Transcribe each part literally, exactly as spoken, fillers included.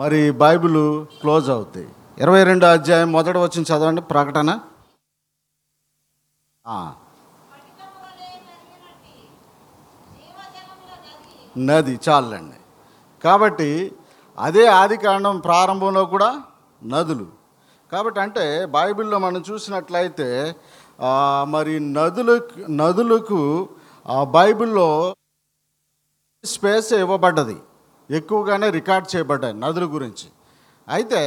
మరి Bible close అవుతాయి. ఇరవై రెండో అధ్యాయం మొదట వచ్చిన చదవండి, ప్రకటన. నది చాలండి. కాబట్టి అదే ఆది కాండం ప్రారంభంలో కూడా నదులు. కాబట్టి అంటే బైబిల్లో మనం చూసినట్లయితే మరి నదులు నదులకు బైబిల్లో స్పేస్ ఇవ్వబడ్డది, ఎక్కువగానే రికార్డ్ చేయబడ్డాయి నదుల గురించి. అయితే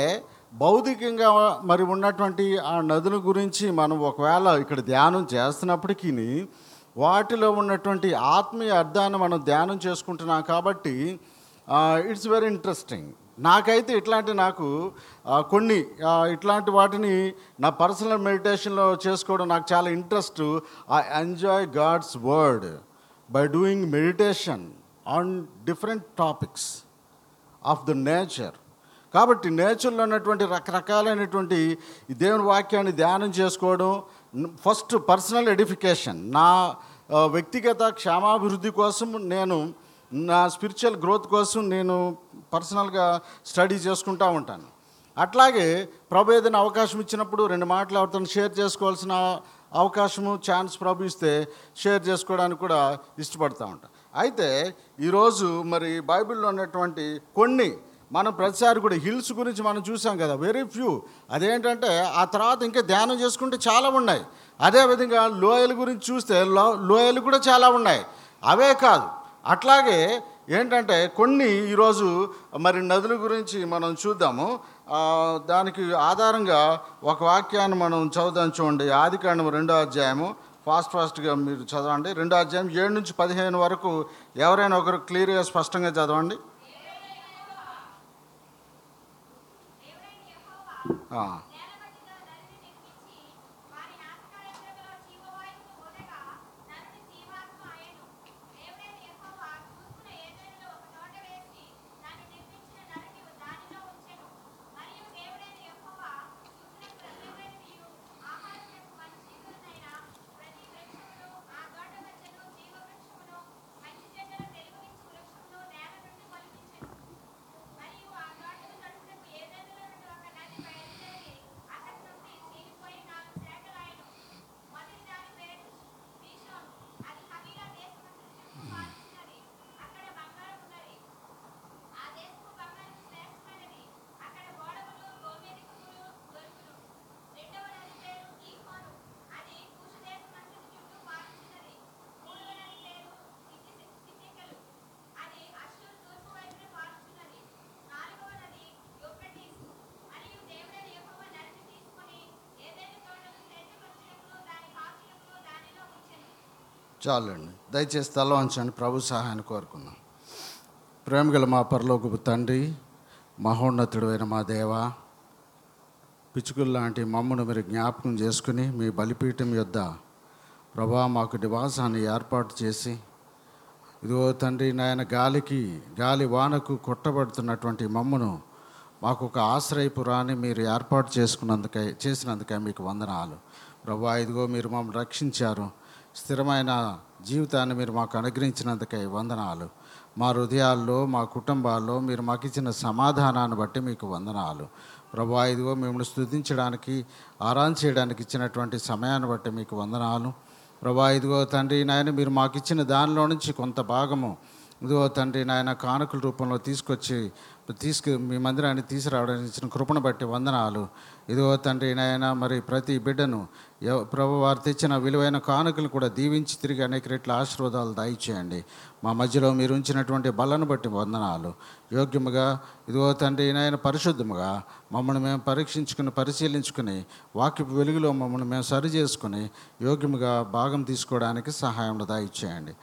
భౌతికంగా మరి ఉన్నటువంటి ఆ నదుల గురించి మనం ఒకవేళ ఇక్కడ ధ్యానం చేస్తున్నప్పటికీ వాటిలో ఉన్నటువంటి ఆత్మీయ అర్థాన్ని మనం ధ్యానం చేసుకుంటున్నాం. కాబట్టి ఇట్స్ వెరీ ఇంట్రెస్టింగ్. నాకైతే ఇట్లాంటి నాకు కొన్ని ఇట్లాంటి వాటిని నా పర్సనల్ మెడిటేషన్లో చేసుకోవడం నాకు చాలా interest. I enjoy God's word by doing meditation on different topics of the nature. కాబట్టి నేచర్లో ఉన్నటువంటి రకరకాలైనటువంటి దేవుని వాక్యాన్ని ధ్యానం చేసుకోవడం ఫస్ట్ పర్సనల్ ఎడిఫికేషన్, నా వ్యక్తిగత క్షేమాభివృద్ధి కోసం, నేను నా స్పిరిచువల్ గ్రోత్ కోసం నేను పర్సనల్గా స్టడీ చేసుకుంటూ ఉంటాను. అట్లాగే ప్రభు ఏదైనా అవకాశం ఇచ్చినప్పుడు రెండు మాటలు ఎవరితో షేర్ చేసుకోవాల్సిన అవకాశము, ఛాన్స్ ప్రభు ఇస్తే షేర్ చేసుకోవడానికి కూడా ఇష్టపడుతూ ఉంటాను. అయితే ఈరోజు మరి బైబిల్లో ఉన్నటువంటి కొన్ని, మనం ప్రతిసారి కూడా హిల్స్ గురించి మనం చూసాం కదా, వెరీ ఫ్యూ. అదేంటంటే ఆ తర్వాత ఇంకా ధ్యానం చేసుకుంటే చాలా ఉన్నాయి. అదేవిధంగా లోయల గురించి చూస్తే లో లోయలు కూడా చాలా ఉన్నాయి. అవే కాదు, అట్లాగే ఏంటంటే కొన్ని ఈరోజు మరి నదుల గురించి మనం చూద్దాము. దానికి ఆధారంగా ఒక వాక్యాన్ని మనం చదువుదాం. చూడండి, ఆది కాండం రెండో అధ్యాయము, ఫాస్ట్ ఫాస్ట్గా మీరు చదవండి. రెండో అధ్యాయం ఏడు నుంచి పదిహేను వరకు ఎవరైనా ఒకరు క్లియర్గా స్పష్టంగా చదవండి. చాలండి, దయచేసి తల వంచండి, ప్రభు సహాయాన్ని కోరుకున్నాం. ప్రేమగల మా పరలోకపు తండ్రి, మహోన్నతుడు అయిన మా దేవా, పిచ్చుకుల్లాంటి మమ్మను మీరు జ్ఞాపకం చేసుకుని మీ బలిపీఠం యొద్ద ప్రభా మాకు నివాసాన్ని ఏర్పాటు చేసి, ఇదిగో తండ్రి నాయన, గాలికి గాలి వానకు కొట్టబడుతున్నటువంటి మమ్మను మాకు ఒక ఆశ్రయపురాన్ని మీరు ఏర్పాటు చేసుకున్నందుకై చేసినందుకై మీకు వందనాలు ప్రభా. ఇదిగో మీరు మమ్మల్ని రక్షించారు, స్థిరమైన జీవితాన్ని మీరు మాకు అనుగ్రహించినందుకై వందనాలు. మా హృదయాల్లో మా కుటుంబాల్లో మీరు మాకు ఇచ్చిన సమాధానాన్ని బట్టి మీకు వందనాలు ప్రభా. ఇదిగో మిమ్మల్ని స్తుతించడానికి ఆరాధన చేయడానికి ఇచ్చినటువంటి సమయాన్ని బట్టి మీకు వందనాలు ప్రభా. ఇదిగో తండ్రి నాయన, మీరు మాకు ఇచ్చిన దానిలో నుంచి కొంత భాగము ఇదిగో తండ్రి నాయన కానుకల రూపంలో తీసుకొచ్చి తీసుకు మీ మందిరాన్ని తీసుకురావడానికి ఇచ్చిన కృపను బట్టి వందనాలు. ఇదిగో తండ్రి నాయన, మరి ప్రతి బిడ్డను ప్రభు వారు తెచ్చిన విలువైన కానుకలు కూడా దీవించి తిరిగి అనేక రెట్ల ఆశీర్వాదాలు దయచేయండి. మా మధ్యలో మీరు ఉంచినటువంటి బలను బట్టి వందనాలు. యోగ్యముగా ఇదిగో తండ్రి నాయన, పరిశుద్ధముగా మమ్మల్ని మేము పరీక్షించుకుని పరిశీలించుకుని వాక్యపు వెలుగులో మమ్మల్ని మేము సరి చేసుకుని యోగ్యముగా భాగం తీసుకోవడానికి సహాయం దయచేయండి.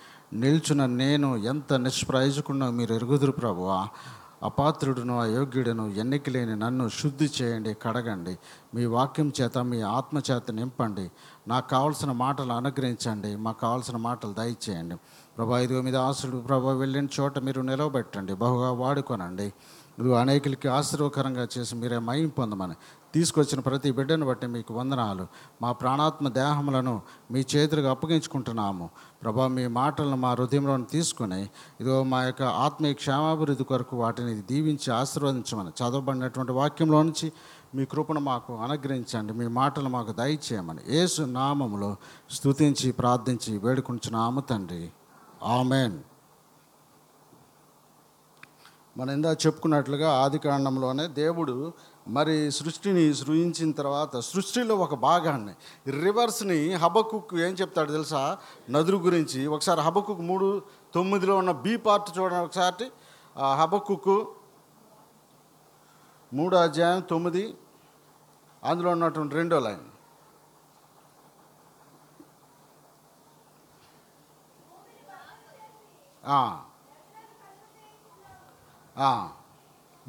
నిల్చున్న నేను ఎంత నిష్ప్రయోజకుడినో మీరు ఎరుగుదురు ప్రభువా. అపాత్రుడును అయోగ్యుడును ఎన్నికలేని నన్ను శుద్ధి చేయండి, కడగండి, మీ వాక్యం చేత మీ ఆత్మ చేత నింపండి. నాకు కావాల్సిన మాటలు అనుగ్రహించండి, మాకు కావాల్సిన మాటలు దయచేయండి ప్రభా. ఇదిగో మీద ఆశలు ప్రభా, వెళ్ళిన చోట మీరు నిలవబెట్టండి, బహుగా వాడుకొనండి. నువ్వు అనేకులకి ఆశీర్వకరంగా చేసి మీరే మహిమ పొందమని. తీసుకొచ్చిన ప్రతి బిడ్డను బట్టి మీకు వందనాలు. మా ప్రాణాత్మ దేహములను మీ చేతులకు అప్పగించుకుంటున్నాము ప్రభా. మీ మాటలను మా హృదయంలో తీసుకుని ఇదిగో మా యొక్క ఆత్మీయ క్షేమాభివృద్ధి కొరకు వాటిని దీవించి ఆశీర్వదించమని, చదవబడినటువంటి వాక్యంలో నుంచి మీ కృపను మాకు అనుగ్రహించండి, మీ మాటలు మాకు దయచేయమని యేసు నామములో స్తుతించి ప్రార్థించి వేడుకుంటున్నాము తండ్రి, ఆమెన్. మనం ఇందా చెప్పుకున్నట్లుగా ఆది కాండంలోనే దేవుడు మరి సృష్టిని సృజించిన తర్వాత సృష్టిలో ఒక భాగాన్ని రివర్స్ని హబక్కుకు ఏం చెప్తాడు తెలుసా? నదుల గురించి ఒకసారి హబక్కుకు మూడు తొమ్మిదిలో ఉన్న బి పార్ట్ చూడండి ఒకసారి. హబక్కుకు మూడో అధ్యాయం తొమ్మిది అందులో ఉన్నటువంటి రెండో లైన్,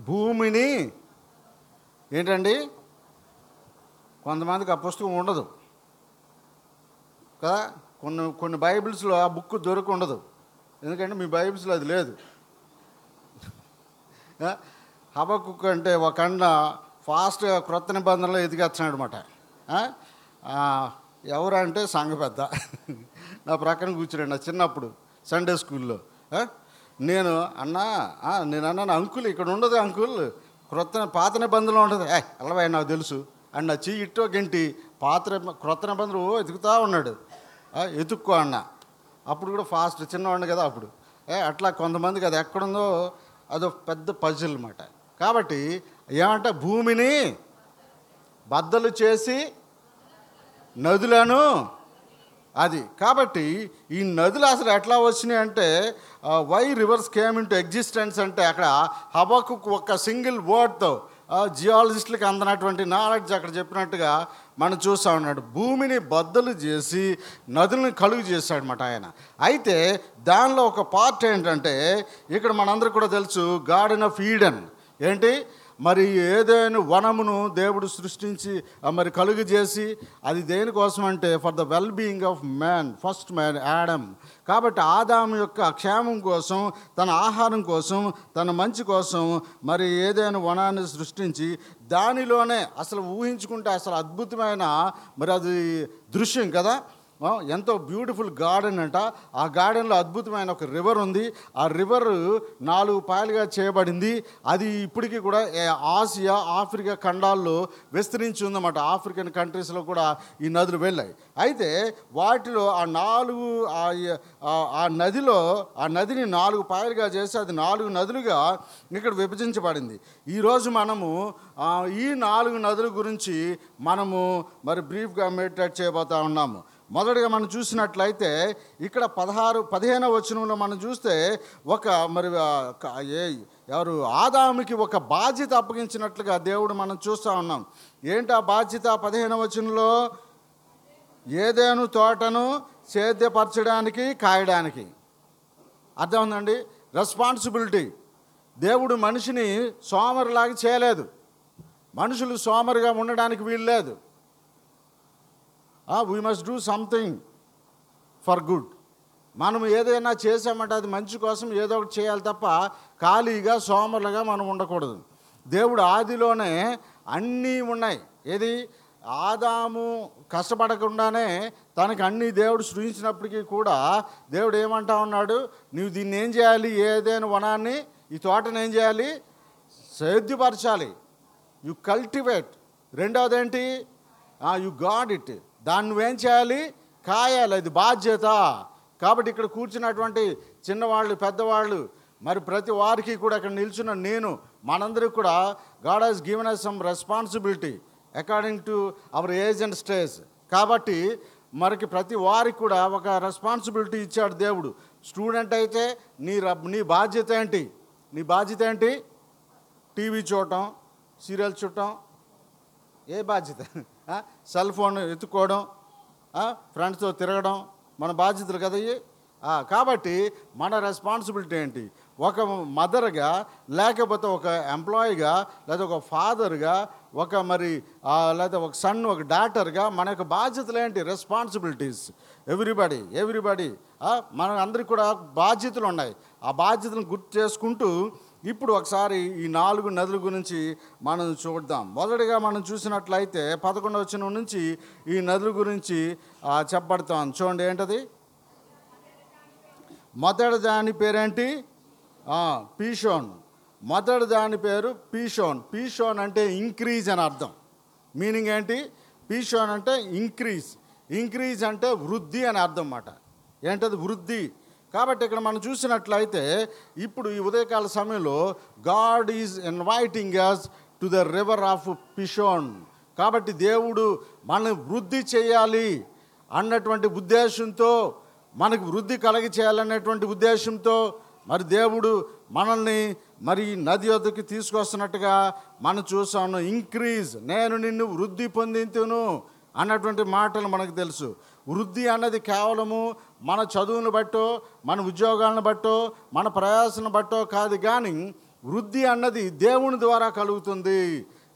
భూమిని ఏంటండి, కొంతమందికి ఆ పుస్తకం ఉండదు కదా, కొన్ని కొన్ని బైబిల్స్లో ఆ బుక్ దొరికి ఉండదు, ఎందుకంటే మీ బైబిల్స్లో అది లేదు. హబక్కుకు అంటే ఒక అన్న ఫాస్ట్గా క్రొత్త నిబంధనలో ఎదిగేస్తున్నాడు అనమాట. ఎవరంటే సంఘ పెద్ద, నా ప్రక్కన కూర్చున్నాడు నా చిన్నప్పుడు సండే స్కూల్లో. నేను అన్నా నేను అన్నాను అంకుల్ ఇక్కడ ఉండదు అంకుల్, క్రొత్త పాత నిబంధనలో ఉంటుంది. ఏ అలవాయి నాకు తెలుసు అన్న, చెయ్యి ఇట్టో గంటి పాత్ర క్రొత్త నిబంధనలు ఎదుగుతూ ఉన్నాడు. ఎతుక్కో అన్న, అప్పుడు కూడా ఫాస్ట్ చిన్నవాడిని కదా అప్పుడు. ఏ అట్లా కొంతమందికి అది ఎక్కడుందో అదో పెద్ద పజిల్ అన్నమాట. కాబట్టి ఏమంటే భూమిని బద్దలు చేసి నదులను, అది కాబట్టి ఈ నదులు అసలు ఎట్లా వచ్చినాయి అంటే, why rivers came into existence అంటే అక్కడ హబక్కుకు ఒక సింగిల్ వర్డ్తో జియాలజిస్టులకు అందనటువంటి నాలెడ్జ్ అక్కడ చెప్పినట్టుగా మనం చూస్తూ ఉన్నాడు. భూమిని బద్దలు చేసి నదులను కలుగు చేశాడు మాట ఆయన. అయితే దానిలో ఒక పార్ట్ ఏంటంటే, ఇక్కడ మనందరూ కూడా తెలుసు గార్డెన్ ఆఫ్ ఈడెన్ ఏంటి, మరి ఏదైనా వనమును దేవుడు సృష్టించి మరి కలుగు చేసి, అది దేనికోసం అంటే for the well being of man, first man Adam. కాబట్టి ఆదాము యొక్క క్షేమం కోసం, తన ఆహారం కోసం, తన మంచి కోసం మరి ఏదైనా వనాన్ని సృష్టించి, దానిలోనే అసలు ఊహించుకుంటే అసలు అద్భుతమైన మరి అది దృశ్యం కదా, ఎంతో బ్యూటిఫుల్ గార్డెన్ అంట. ఆ గార్డెన్లో అద్భుతమైన ఒక రివర్ ఉంది, ఆ రివర్ నాలుగు పాయలుగా చేయబడింది. అది ఇప్పటికీ కూడా ఆసియా ఆఫ్రికా ఖండాల్లో విస్తరించి ఉందన్నమాట. ఆఫ్రికన్ కంట్రీస్లో కూడా ఈ నదులు వెళ్ళాయి. అయితే వాటిలో ఆ నాలుగు ఆ నదిలో ఆ నదిని నాలుగు పాయలుగా చేసి అది నాలుగు నదులుగా ఇక్కడ విభజించబడింది. ఈరోజు మనము ఈ నాలుగు నదుల గురించి మనము మరి బ్రీఫ్గా మెడిటేట్ చేయబోతా ఉన్నాము. మొదటిగా మనం చూసినట్లయితే ఇక్కడ పదహారు పదిహేనవ వచనంలో మనం చూస్తే ఒక మరి ఎవరు ఆదాముకి ఒక బాధ్యత అప్పగించినట్లుగా దేవుడు మనం చూస్తూ ఉన్నాం. ఏంటి ఆ బాధ్యత? పదిహేనవ వచనంలో ఏదైనా తోటను సేద్యపరచడానికి, కాయడానికి. అర్థమైందండి? రెస్పాన్సిబిలిటీ. దేవుడు మనిషిని సోమరులాగా చేయలేదు, మనుషులు సోమరుగా ఉండడానికి వీలు లేదు. We must do something for good. మనం ఏదైనా చేసామంటే అది మంచి కోసం ఏదో ఒకటి చేయాలి తప్ప ఖాళీగా సోమరులుగా మనం ఉండకూడదు. దేవుడు ఆదిలోనే అన్నీ ఉన్నాయి. ఏది? ఆదాము కష్టపడకుండానే తనకు అన్నీ దేవుడు సృజించినప్పటికీ కూడా దేవుడు ఏమంటా ఉన్నాడు, నువ్వు దీన్ని ఏం చేయాలి, ఏదైనా వనాన్ని ఈ తోటను ఏం చేయాలి, సేద్యపరచాలి. You cultivate. రెండవది ఏంటి? You God it. దాన్ని నువ్వేం చేయాలి, కాయాలి. అది బాధ్యత. కాబట్టి ఇక్కడ కూర్చున్నటువంటి చిన్నవాళ్ళు, పెద్దవాళ్ళు, మరి ప్రతి వారికి కూడా ఇక్కడ నిల్చున్న నేను, మనందరికీ కూడా God has given us some responsibility according to our age and stage. కాబట్టి మనకి ప్రతి వారికి కూడా ఒక రెస్పాన్సిబిలిటీ ఇచ్చాడు దేవుడు. స్టూడెంట్ అయితే నీ నీ బాధ్యత ఏంటి? నీ బాధ్యత ఏంటి? టీవీ చూడటం, సీరియల్ చూడటం ఏ బాధ్యత? సెల్ ఫోన్ ఎత్తుకోవడం, ఫ్రెండ్స్తో తిరగడం మన బాధ్యతలు కదా. కాబట్టి మన రెస్పాన్సిబిలిటీ ఏంటి? ఒక మదర్గా, లేకపోతే ఒక ఎంప్లాయీగా, లేదా ఒక ఫాదర్గా, ఒక మరి లేదా ఒక సన్, ఒక డాటర్గా మన యొక్క బాధ్యతలు ఏంటి? రెస్పాన్సిబిలిటీస్. ఎవ్రీబడి ఎవ్రీబడి మన అందరికీ కూడా బాధ్యతలు ఉన్నాయి. ఆ బాధ్యతలను గుర్తు చేసుకుంటూ ఇప్పుడు ఒకసారి ఈ నాలుగు నదుల గురించి మనం చూద్దాం. మొదటిగా మనం చూసినట్లయితే పదకొండవ వచనం నుంచి ఈ నదుల గురించి చెప్పబడతాం. చూడండి, ఏంటది? మొదటి దాని పేరేంటి? పీషోన్. మొదటి దాని పేరు పీషోన్. పీషోన్ అంటే ఇంక్రీజ్ అని అర్థం. మీనింగ్ ఏంటి? పీషోన్ అంటే ఇంక్రీజ్. ఇంక్రీజ్ అంటే వృద్ధి అని అర్థం అన్నమాట. ఏంటది? వృద్ధి. కాబట్టి ఇక్కడ మనం చూసినట్లయితే ఇప్పుడు ఈ ఉదయకాల సమయంలో God is inviting us to the river of Pishon. కాబట్టి దేవుడు మనల్ని వృద్ధి చేయాలి అన్నటువంటి ఉద్దేశంతో, మనకు వృద్ధి కలగ చేయాలనేటువంటి ఉద్దేశంతో మరి దేవుడు మనల్ని మరి నది వద్దకు తీసుకొస్తున్నట్టుగా మనం చూసాము. ఇంక్రీజ్, నేను నిన్ను వృద్ధి పొందింతును అన్నటువంటి మాటలు మనకు తెలుసు. వృద్ధి అన్నది కేవలము మన చదువును బట్టో, మన ఉద్యోగాలను బట్టో, మన ప్రయాసను బట్టో కాదు, కానీ వృద్ధి అన్నది దేవుని ద్వారా కలుగుతుంది.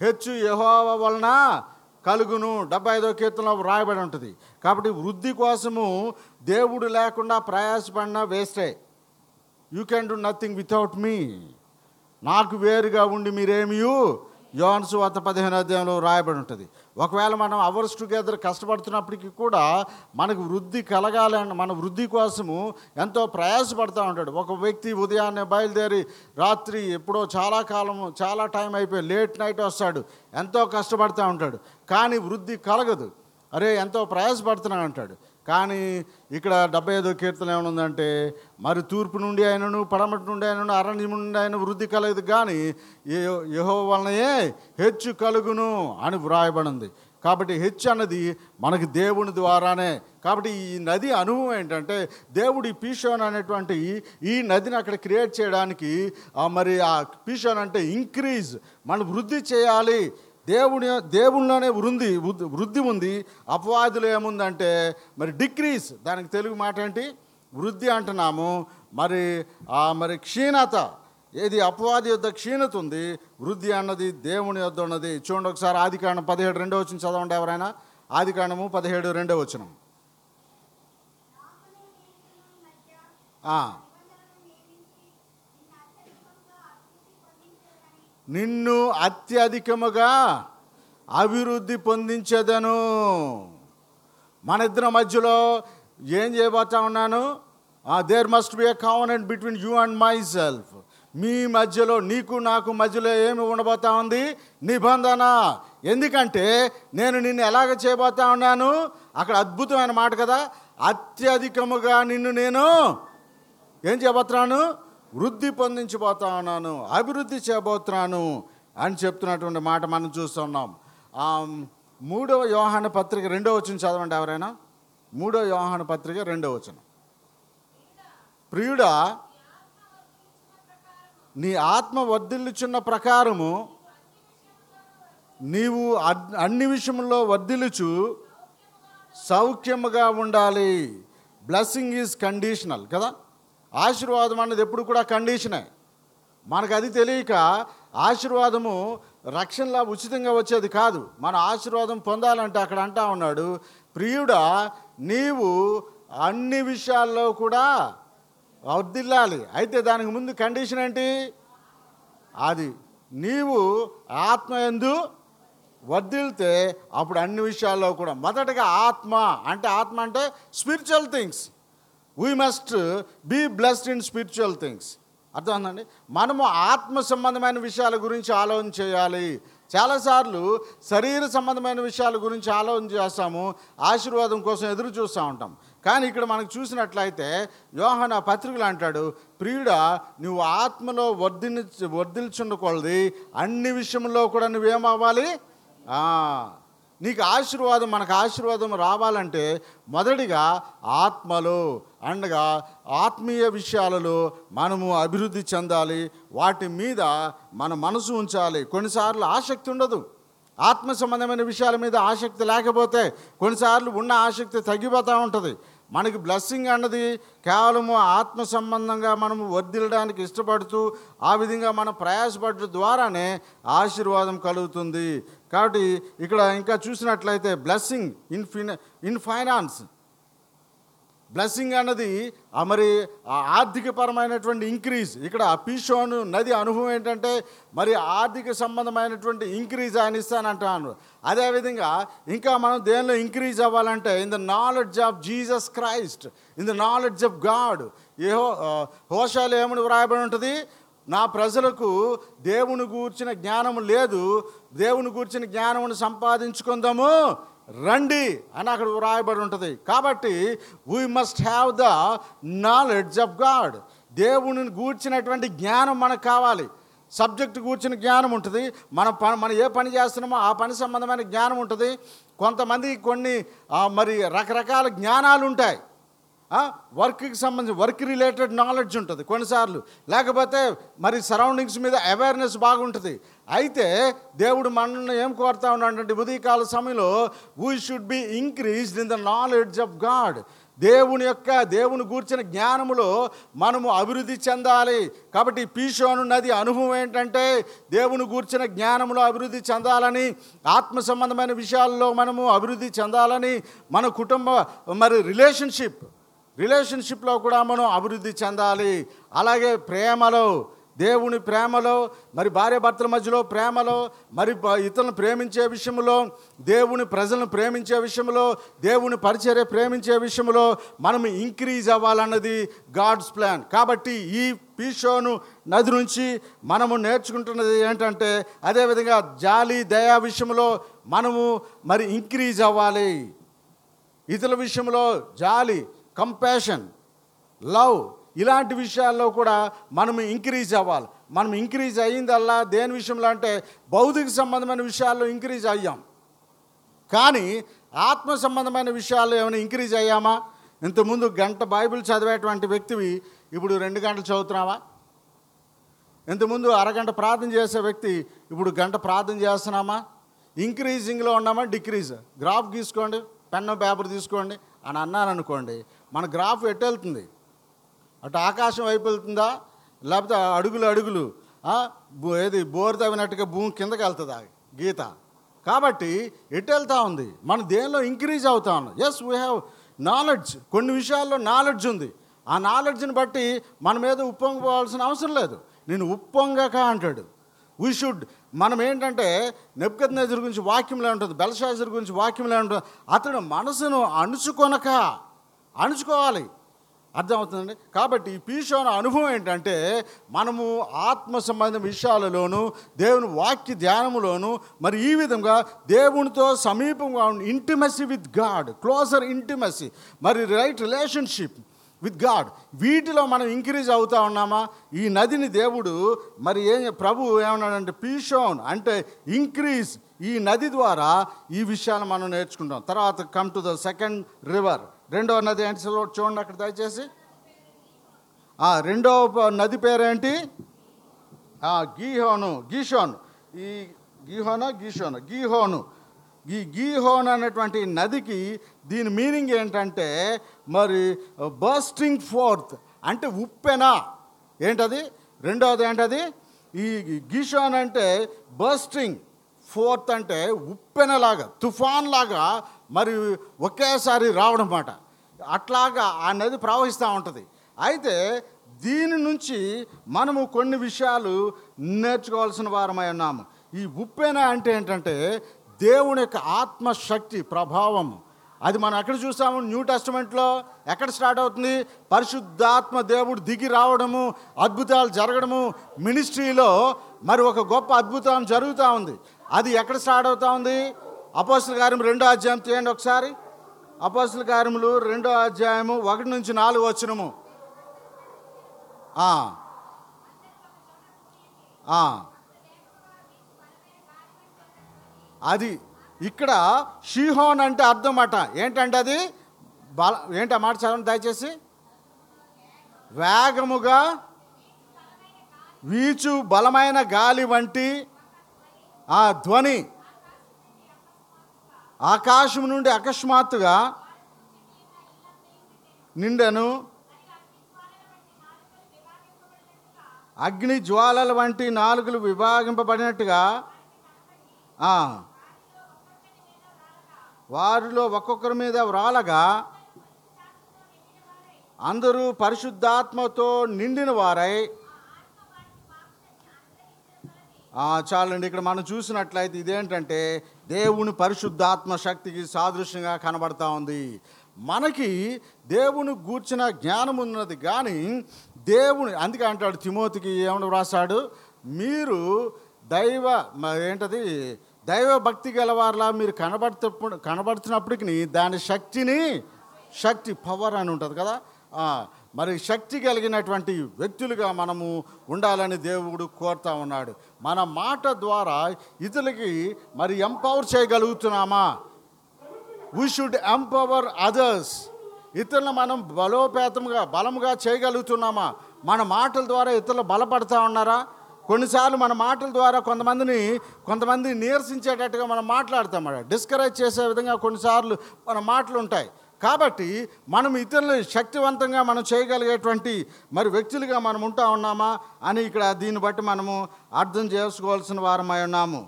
హెచ్చు యెహోవా వలన కలుగును, డెబ్బై ఐదో కీర్తనలో రాయబడి ఉంటుంది. కాబట్టి వృద్ధి కోసము దేవుడు లేకుండా ప్రయాసపడినా వేస్టే. You can do nothing without me. నాకు వేరుగా ఉండి మీరేమియూ, యోహాను సువార్త పదిహేను అధ్యాయంలో రాయబడి ఉంటుంది. ఒకవేళ మనం అవర్స్ టుగెదర్ కష్టపడుతున్నప్పటికీ కూడా మనకు వృద్ధి కలగాలని, మన వృద్ధి కోసము ఎంతో ప్రయాసపడుతూ ఉంటాడు. ఒక వ్యక్తి ఉదయాన్నే బయలుదేరి రాత్రి ఎప్పుడో చాలా కాలము, చాలా టైం అయిపోయి లేట్ నైట్ వస్తాడు, ఎంతో కష్టపడుతూ ఉంటాడు, కానీ వృద్ధి కలగదు. అరే ఎంతో ప్రయాసపడుతున్నాను అంటాడు, కానీ ఇక్కడ డెబ్బై ఐదో కీర్తన ఏమనుందంటే, మరి తూర్పు నుండి ఆయనను, పడమటి నుండి ఆయనను, అరణ్యం నుండి ఆయన వృద్ధి కలగదు, కానీ యెహోవా వలనయే హెచ్చు కలుగును అని వ్రాయబడింది. కాబట్టి హెచ్చు అన్నది మనకి దేవుని ద్వారానే. కాబట్టి ఈ నది అనుభవం ఏంటంటే, దేవుడు ఈ పీషోన్ అనేటువంటి ఈ నదిని అక్కడ క్రియేట్ చేయడానికి, మరి ఆ పీషోన్ అంటే ఇంక్రీజ్, మనం వృద్ధి చేయాలి. దేవుని దేవునిలోనే వృద్ధి వృద్ధి ఉంది. అపవాదులు ఏముందంటే మరి డిక్రీజ్, దానికి తెలుగు మాట ఏంటి? వృద్ధి అంటున్నాము. మరి మరి క్షీణత, ఏది? అపవాది యొద్ద క్షీణత ఉంది, వృద్ధి అన్నది దేవుని యొద్ద ఉన్నది. చూడండి ఒకసారి ఆదికాండం పదిహేడు రెండో వచనం చదవండి ఎవరైనా. ఆదికాండము పదిహేడు రెండో వచనం. నిన్ను అత్యధికముగా అభివృద్ధి పొందించేదను. మన ఇద్దరి మధ్యలో ఏం చేయబోతా ఉన్నాను? There must be a covenant between you and myself. మీ మధ్యలో, నీకు నాకు మధ్యలో ఏమి ఉండబోతా ఉంది? నిబంధన. ఎందుకంటే నేను నిన్ను ఎలాగ చేయబోతా ఉన్నాను? అక్కడ అద్భుతమైన మాట కదా, అత్యధికముగా నిన్ను నేను ఏం చేయబోతున్నాను? వృద్ధి పొందించిపోతా ఉన్నాను, అభివృద్ధి చేయబోతున్నాను అని చెప్తున్నటువంటి మాట మనం చూస్తున్నాం. మూడవ యోహాను పత్రిక రెండో వచనం చదవండి ఎవరైనా. మూడవ యోహాను పత్రిక రెండో వచనం. ప్రియుడా, నీ ఆత్మ వర్ధిల్లుచున్న ప్రకారము నీవు అన్ని విషయంలో వర్ధిల్లుచు సౌఖ్యముగా ఉండాలి. బ్లెస్సింగ్ ఈజ్ కండిషనల్ కదా. ఆశీర్వాదం అన్నది ఎప్పుడు కూడా కండిషనే. మనకు అది తెలియక ఆశీర్వాదము రక్షణలా ఉచితంగా వచ్చేది కాదు. మన ఆశీర్వాదం పొందాలంటే అక్కడ అంటా ఉన్నాడు, ప్రియుడా నీవు అన్ని విషయాల్లో కూడా వర్ధిల్లాలి. అయితే దానికి ముందు కండిషన్ ఏంటి? అది నీవు ఆత్మయందు వర్ధిల్తే అప్పుడు అన్ని విషయాల్లో కూడా. మొదటగా ఆత్మ అంటే, ఆత్మ అంటే spiritual things. We must be blessed in spiritual things. అర్థమవుతుందండి? మనము ఆత్మ సంబంధమైన విషయాల గురించి ఆలోచన చేయాలి. చాలాసార్లు శరీర సంబంధమైన విషయాల గురించి ఆలోచన చేస్తాము, ఆశీర్వాదం కోసం ఎదురు చూస్తూ ఉంటాం. కానీ ఇక్కడ మనకు చూసినట్లయితే యోహాను పత్రికలు అంటాడు, ప్రియుడా నువ్వు ఆత్మలో వర్ధిని వర్ధిల్చుండకూడదు, అన్ని విషయంలో కూడా నువ్వేమవ్వాలి. నీకు ఆశీర్వాదం, మనకు ఆశీర్వాదం రావాలంటే మొదటిగా ఆత్మలో, అనగా ఆత్మీయ విషయాలలో మనము అభివృద్ధి చెందాలి. వాటి మీద మన మనసు ఉంచాలి. కొన్నిసార్లు ఆసక్తి ఉండదు, ఆత్మ సంబంధమైన విషయాల మీద ఆసక్తి లేకపోతే కొన్నిసార్లు ఉన్న ఆసక్తి తగ్గిపోతూ ఉంటుంది. మనకి బ్లెస్సింగ్ అన్నది కేవలము ఆత్మ సంబంధంగా మనము వర్ధిల్లడానికి ఇష్టపడుతూ ఆ విధంగా మనం ప్రయాసపడడం ద్వారానే ఆశీర్వాదం కలుగుతుంది. కాబట్టి ఇక్కడ ఇంకా చూసినట్లయితే blessing in fin in finance blessing అన్నది మరి ఆర్థికపరమైనటువంటి ఇంక్రీజ్. ఇక్కడ పీషోను నది అనుభవం ఏంటంటే మరి ఆర్థిక సంబంధమైనటువంటి ఇంక్రీజ్ ఆయన ఇస్తానంటాను. అదేవిధంగా ఇంకా మనం దేనిలో ఇంక్రీజ్ అవ్వాలంటే in the knowledge of Jesus Christ, in the knowledge of God. ఏ హో హోషాలు ఏమని వ్రాయబడి ఉంటుంది? నా ప్రజలకు దేవుని గూర్చిన జ్ఞానము లేదు, దేవుని గూర్చిన జ్ఞానమును సంపాదించుకుందాము రండి అని అక్కడ వ్రాయబడి ఉంటుంది. కాబట్టి we must have the knowledge of God. దేవుని గూర్చినటువంటి జ్ఞానం మనకు కావాలి. సబ్జెక్టు గూర్చిన జ్ఞానం ఉంటుంది, మన ప మనం ఏ పని చేస్తున్నామో ఆ పని సంబంధమైన జ్ఞానం ఉంటుంది. కొంతమంది కొన్ని మరి రకరకాల జ్ఞానాలు ఉంటాయి. వర్క్కి సంబంధించి వర్క్ రిలేటెడ్ నాలెడ్జ్ ఉంటుంది కొన్నిసార్లు, లేకపోతే మరి సరౌండింగ్స్ మీద అవేర్నెస్ బాగుంటుంది. అయితే దేవుడు మనల్ని ఏం కోరుతా ఉన్నాడంటే ఉదయకాల సమయంలో we should be increased in the knowledge of God. దేవుని యొక్క దేవుని గూర్చిన జ్ఞానములో మనము అభివృద్ధి చెందాలి. కాబట్టి పీషోను నది అనుభవం ఏంటంటే దేవుని గూర్చిన జ్ఞానములో అభివృద్ధి చెందాలని, ఆత్మ సంబంధమైన విషయాల్లో మనము అభివృద్ధి చెందాలని, మన కుటుంబ మరి రిలేషన్షిప్ రిలేషన్షిప్లో కూడా మనం అభివృద్ధి చెందాలి. అలాగే ప్రేమలో, దేవుని ప్రేమలో, మరి భార్య భర్తల మధ్యలో ప్రేమలో, మరి ఇతరులను ప్రేమించే విషయంలో, దేవుని ప్రజలను ప్రేమించే విషయంలో, దేవుని పరిచర్య ప్రేమించే విషయంలో మనం ఇంక్రీజ్ అవ్వాలన్నది గాడ్స్ ప్లాన్. కాబట్టి ఈ పీషోను నది నుంచి మనము నేర్చుకుంటున్నది ఏంటంటే అదేవిధంగా జాలి దయా విషయంలో మనము మరి ఇంక్రీజ్ అవ్వాలి. ఇతరుల విషయంలో జాలి, కంపాషన్, లవ్, ఇలాంటి విషయాల్లో కూడా మనం ఇంక్రీజ్ అవ్వాలి. మనం ఇంక్రీజ్ అయ్యిందల్లా దేని విషయంలో అంటే భౌతిక సంబంధమైన విషయాల్లో ఇంక్రీజ్ అయ్యాం, కానీ ఆత్మ సంబంధమైన విషయాల్లో ఏమైనా ఇంక్రీజ్ అయ్యామా? ఇంతకుముందు గంట బైబిల్ చదివేటువంటి వ్యక్తివి ఇప్పుడు రెండు గంటలు చదువుతున్నావా? ఇంతకుముందు అరగంట ప్రార్థన చేసే వ్యక్తి ఇప్పుడు గంట ప్రార్థన చేస్తున్నామా? ఇంక్రీజింగ్లో ఉన్నామా డిక్రీజ్? గ్రాఫ్ గీసుకోండి, పెన్ను పేపర్ తీసుకోండి అని అన్నాను అనుకోండి, మన గ్రాఫ్ ఎటు వెళ్తుంది? అటు ఆకాశం వైపు వెళ్తుందా, లేకపోతే అడుగులు అడుగులు ఏది బోరు తవ్వినట్టుగా భూమి కిందకి వెళ్తుందా గీత? కాబట్టి ఎటు వెళ్తూ ఉంది? మనం దేనిలో ఇంక్రీజ్ అవుతా ఉన్నాం? Yes, we have knowledge. కొన్ని విషయాల్లో నాలెడ్జ్ ఉంది. ఆ నాలెడ్జ్ని బట్టి మన మీద ఉప్పొంగిపోవాల్సిన అవసరం లేదు. నేను ఉప్పొంగక అంటాడు. వీ షుడ్ మనం ఏంటంటే నెబుకద్నెజరు గురించి వాక్యంలో ఉంటుంది, బెల్షాజరు గురించి వాక్యంలో ఉంటుంది, అతడు మనసును అణుచుకొనక. అణుచుకోవాలి, అర్థమవుతుందండి. కాబట్టి ఈ పీషోను అనుభవం ఏంటంటే మనము ఆత్మ సంబంధ విషయాలలోను, దేవుని వాక్య ధ్యానములోను, మరి ఈ విధంగా దేవునితో సమీపంగా intimacy with God, closer intimacy, మరి రైట్ రిలేషన్షిప్ విత్ గాడ్, వీటిలో మనం ఇంక్రీజ్ అవుతా ఉన్నామా? ఈ నదిని దేవుడు మరి ఏం ప్రభు ఏమన్నాడంటే పీషోన్ అంటే ఇంక్రీజ్. ఈ నది ద్వారా ఈ విషయాలు మనం నేర్చుకుంటాం. తర్వాత come to the second river, రెండో నది ఏంటి చూడండి అక్కడ దయచేసి. రెండో నది పేరేంటి? గీహోను, గీషోను. ఈ గీహోను గీషోను గీహోను ఈ గీహోన్ అనేటువంటి నదికి దీని మీనింగ్ ఏంటంటే మరి బర్స్టింగ్ ఫోర్త్ అంటే ఉప్పెన. ఏంటది? రెండవది ఏంటది? ఈ గీషోన్ అంటే బర్స్టింగ్ ఫోర్త్ అంటే ఉప్పెనలాగా, తుఫాన్ లాగా మరి ఒకేసారి రావడం మాట. అట్లాగా ఆ నది ప్రవహిస్తూ ఉంటుంది. అయితే దీని నుంచి మనము కొన్ని విషయాలు నేర్చుకోవాల్సిన వారమై ఉన్నాము. ఈ ఉప్పెన అంటే ఏంటంటే దేవుని యొక్క ఆత్మశక్తి ప్రభావం. అది మనం ఎక్కడ చూసాము? న్యూ టెస్టమెంట్లో ఎక్కడ స్టార్ట్ అవుతుంది? పరిశుద్ధాత్మ దేవుడు దిగి రావడము, అద్భుతాలు జరగడము, మినిస్ట్రీలో మరి ఒక గొప్ప అద్భుతం జరుగుతూ ఉంది. అది ఎక్కడ స్టార్ట్ అవుతూ ఉంది? అపోస్తుల కార్యము రెండో అధ్యాయం తీయండి ఒకసారి. అపోస్తుల కార్యములు రెండో అధ్యాయము ఒకటి నుంచి నాలుగు వచనము. అది ఇక్కడ షీహోన్ అంటే అర్థం మాట ఏంటంటే అది బల ఏంటి ఆ మాట చదవండి దయచేసి. వేగముగా వీచు బలమైన గాలి వంటి ఆ ధ్వని ఆకాశం నుండి అకస్మాత్తుగా నిండెను. అగ్ని జ్వాలల వంటి నాలుగులు విభాగింపబడినట్టుగా వారిలో ఒక్కొక్కరి మీద వ్రాలగా అందరూ పరిశుద్ధాత్మతో నిండిన వారై. చాలండి, ఇక్కడ మనం చూసినట్లయితే ఇదేంటంటే దేవుని పరిశుద్ధాత్మ శక్తికి సాదృశ్యంగా కనబడతా ఉంది. మనకి దేవుని గూర్చిన జ్ఞానం ఉన్నది, కానీ దేవుని అందుకే అంటాడు తిమోతికి ఏమని వ్రాసాడు, మీరు దైవ ఏంటది దైవ భక్తి గలవారిలా మీరు కనబడుతు కనబడుతున్నప్పటికీ దాని శక్తిని శక్తి పవర్ అని ఉంటుంది కదా, మరి శక్తి కలిగినటువంటి వ్యక్తులుగా మనము ఉండాలని దేవుడు కోరుతా ఉన్నాడు. మన మాట ద్వారా ఇతరులకి మరి ఎంపవర్ చేయగలుగుతున్నామా? We should empower others. ఇతరులను మనం బలోపేతంగా బలంగా చేయగలుగుతున్నామా? మన మాటల ద్వారా ఇతరులు బలపడతా ఉన్నారా? కొన్నిసార్లు మన మాటల ద్వారా కొంతమందిని కొంతమంది నీరసించేటట్టుగా మనం మాట్లాడతాం, డిస్కరేజ్ చేసే విధంగా కొన్నిసార్లు మన మాటలు ఉంటాయి. కాబట్టి మనం ఇతరులని శక్తివంతంగా మనం చేయగలిగేటువంటి మరి వ్యక్తులుగా మనం ఉంటా ఉన్నామా అని ఇక్కడ దీన్ని బట్టి మనము అర్థం చేసుకోవాల్సిన వారమై ఉన్నాము.